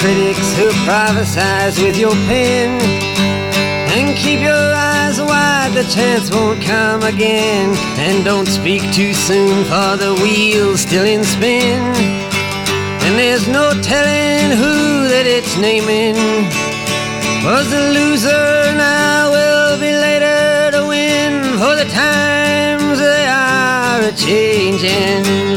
Critics who prophesize with your pen, and keep your eyes wide, the chance won't come again. And don't speak too soon, for the wheel's still in spin, and there's no telling who that it's naming was the loser, now will be later to win. For the times they are a-changing.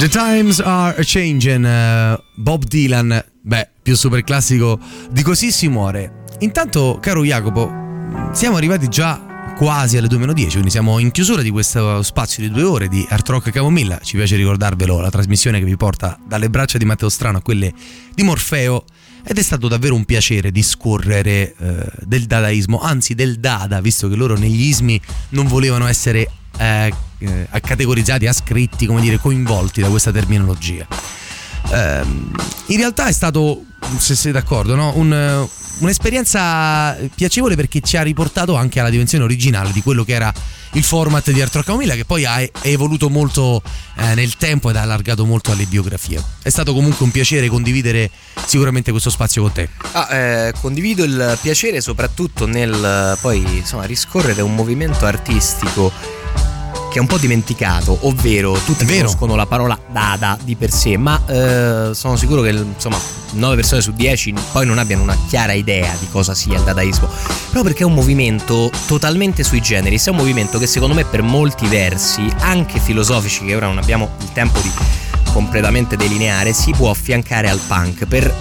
The Times Are Changing, uh, Bob Dylan. Beh, più super classico di così si muore. Intanto, caro Jacopo, siamo arrivati già quasi alle due meno dieci, quindi siamo in chiusura di questo spazio di due ore di Art Rock Camomilla. Ci piace ricordarvelo, la trasmissione che vi porta dalle braccia di Matteo Strano a quelle di Morfeo. Ed è stato davvero un piacere discorrere eh, del dadaismo, anzi del dada, visto che loro negli ismi non volevano essere eh, eh, categorizzati, ascritti, come dire, coinvolti da questa terminologia. Eh, in realtà è stato, se siete d'accordo, no? Un, un'esperienza piacevole, perché ci ha riportato anche alla dimensione originale di quello che era il format di Arturo Camomilla, che poi ha evoluto molto eh, nel tempo ed ha allargato molto alle biografie. È stato comunque un piacere condividere sicuramente questo spazio con te. Ah, eh, condivido il piacere, soprattutto nel poi insomma riscorrere un movimento artistico che è un po' dimenticato, ovvero tutti conoscono la parola dada di per sé, ma eh, sono sicuro che insomma nove persone su dieci poi non abbiano una chiara idea di cosa sia il dadaismo, proprio perché è un movimento totalmente sui generis, è un movimento che secondo me per molti versi, anche filosofici, che ora non abbiamo il tempo di completamente delineare, si può affiancare al punk per,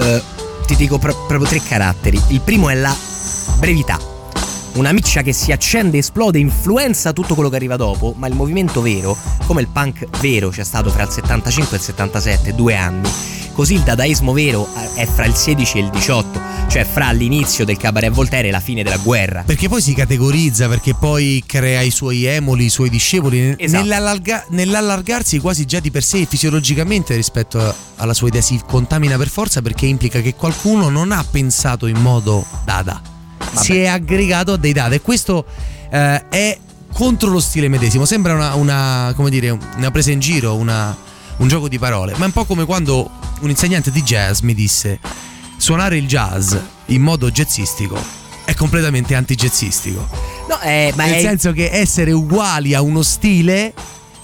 eh, ti dico pro- proprio tre caratteri. Il primo è la brevità. Una miccia che si accende, esplode, influenza tutto quello che arriva dopo, ma il movimento vero, come il punk vero c'è stato fra il settantacinque e il settantasette, due anni, così il dadaismo vero è fra il sedici e il diciotto, cioè fra l'inizio del Cabaret Voltaire e la fine della guerra. Perché poi si categorizza, perché poi crea i suoi emoli, i suoi discepoli, esatto. Nell'allarga- nell'allargarsi quasi già di per sé fisiologicamente rispetto a, alla sua idea, si contamina per forza, perché implica che qualcuno non ha pensato in modo dada. Vabbè. Si è aggregato a dei dati, e questo eh, è contro lo stile medesimo. Sembra una, una, come dire, una presa in giro, una, un gioco di parole, ma è un po' come quando un insegnante di jazz mi disse: suonare il jazz in modo jazzistico è completamente anti-jazzistico. No, eh, ma nel è... senso che essere uguali a uno stile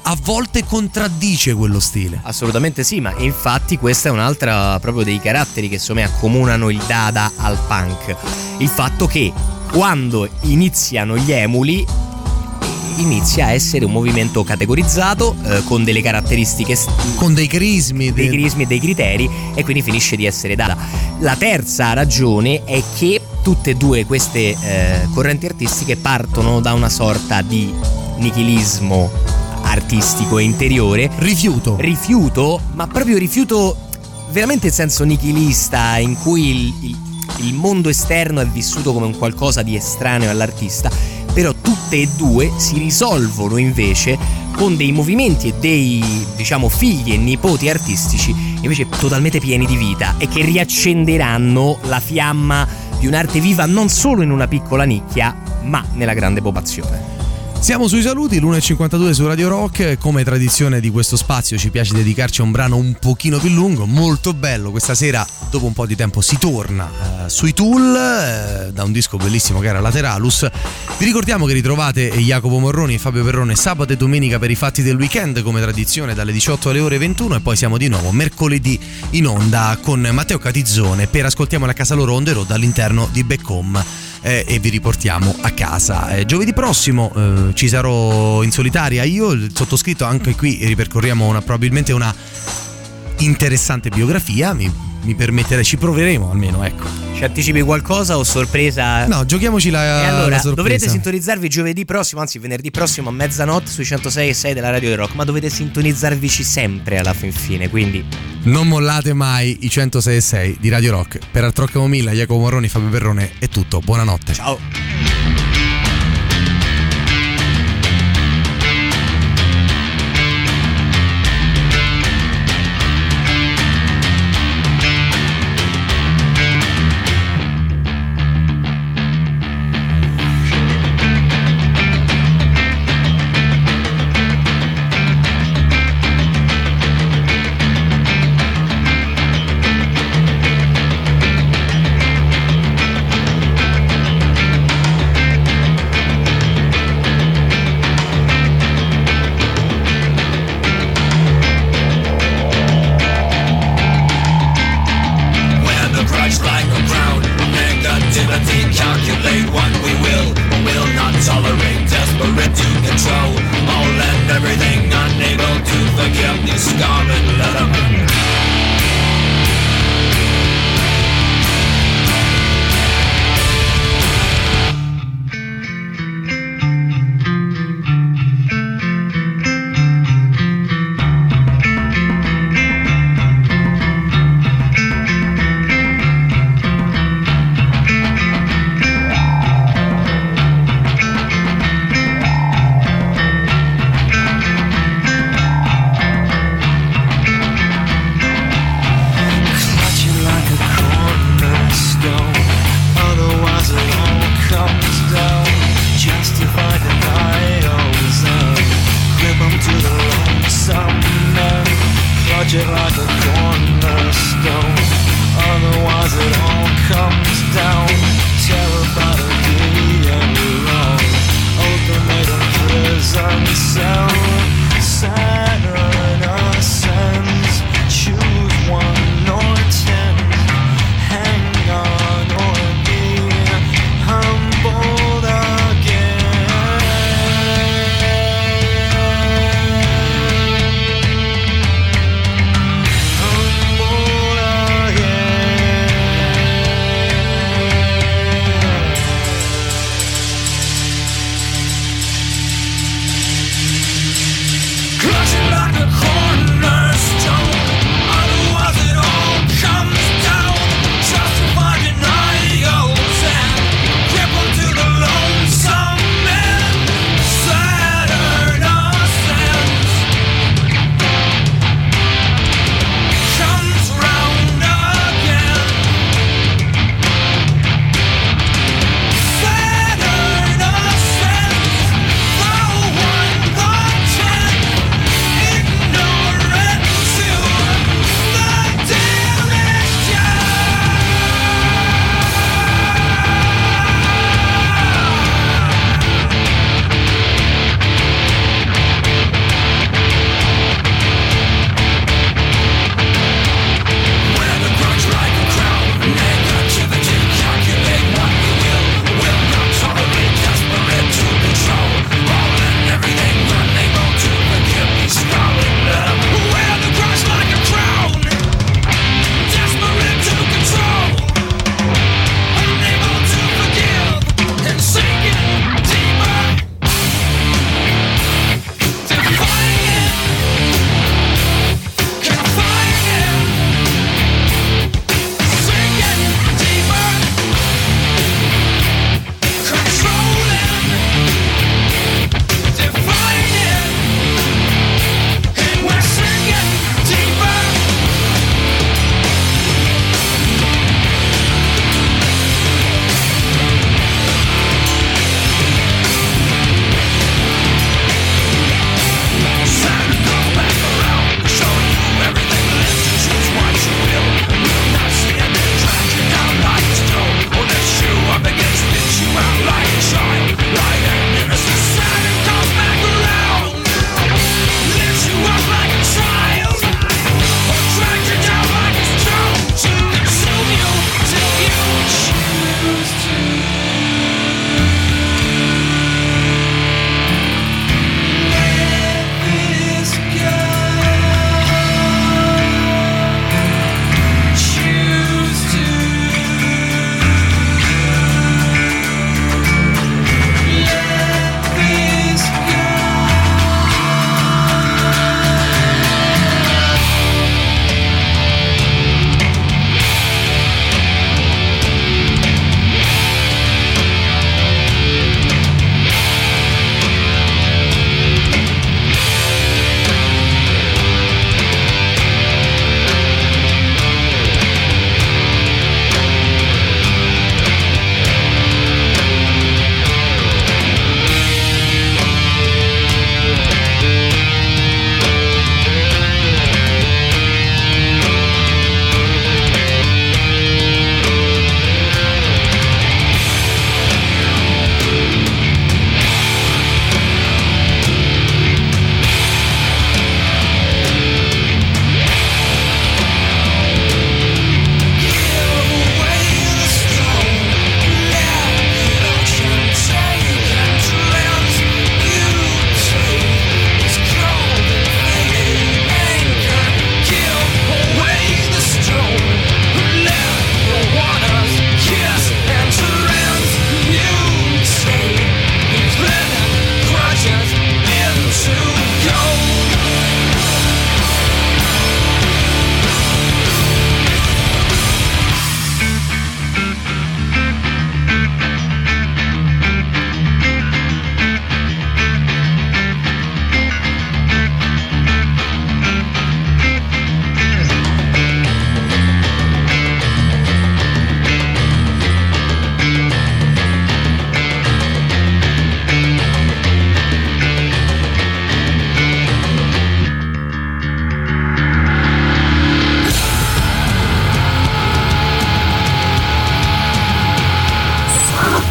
a volte contraddice quello stile. Assolutamente sì, ma infatti questa è un'altra proprio dei caratteri che secondo me accomunano il dada al punk. Il fatto che quando iniziano gli emuli inizia a essere un movimento categorizzato eh, con delle caratteristiche st- con dei crismi dei crismi e dei criteri, e quindi finisce di essere dada. La terza ragione è che tutte e due queste eh, correnti artistiche partono da una sorta di nichilismo artistico e interiore, rifiuto rifiuto ma proprio rifiuto veramente in senso nichilista, in cui il, il, il mondo esterno è vissuto come un qualcosa di estraneo all'artista. Però tutte e due si risolvono invece con dei movimenti e dei, diciamo, figli e nipoti artistici invece totalmente pieni di vita, e che riaccenderanno la fiamma di un'arte viva non solo in una piccola nicchia, ma nella grande popolazione. Siamo sui saluti, l'una e cinquantadue su Radio Rock. Come tradizione di questo spazio ci piace dedicarci a un brano un pochino più lungo, molto bello. Questa sera, dopo un po' di tempo, si torna eh, sui Tool, eh, da un disco bellissimo che era Lateralus. Vi ricordiamo che ritrovate Jacopo Morroni e Fabio Perrone sabato e domenica per i fatti del weekend, come tradizione, dalle diciotto alle ore ventuno, e poi siamo di nuovo mercoledì in onda con Matteo Catizzone per Ascoltiamo la casa loro on the road all'interno di Back Home. Eh, e vi riportiamo a casa. Eh, giovedì prossimo eh, ci sarò in solitaria io, il sottoscritto. Anche qui ripercorriamo una, probabilmente una interessante biografia. Mi, mi permetterei, ci proveremo almeno, ecco. Ci anticipi qualcosa o sorpresa? No, giochiamoci la, e allora, la sorpresa. Dovrete sintonizzarvi giovedì prossimo, anzi venerdì prossimo a mezzanotte sui centosei e sei della Radio Rock, ma dovete sintonizzarvici sempre alla fin fine, quindi non mollate mai i centosei e sei di Radio Rock. Per Art Rock Camomilla, Jacopo Morroni, Fabio Perrone è tutto, buonanotte. Ciao. inoculate what we will, but we'll not tolerate, desperate to control all and everything, unable to forgive these scarlet lettermen.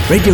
Radio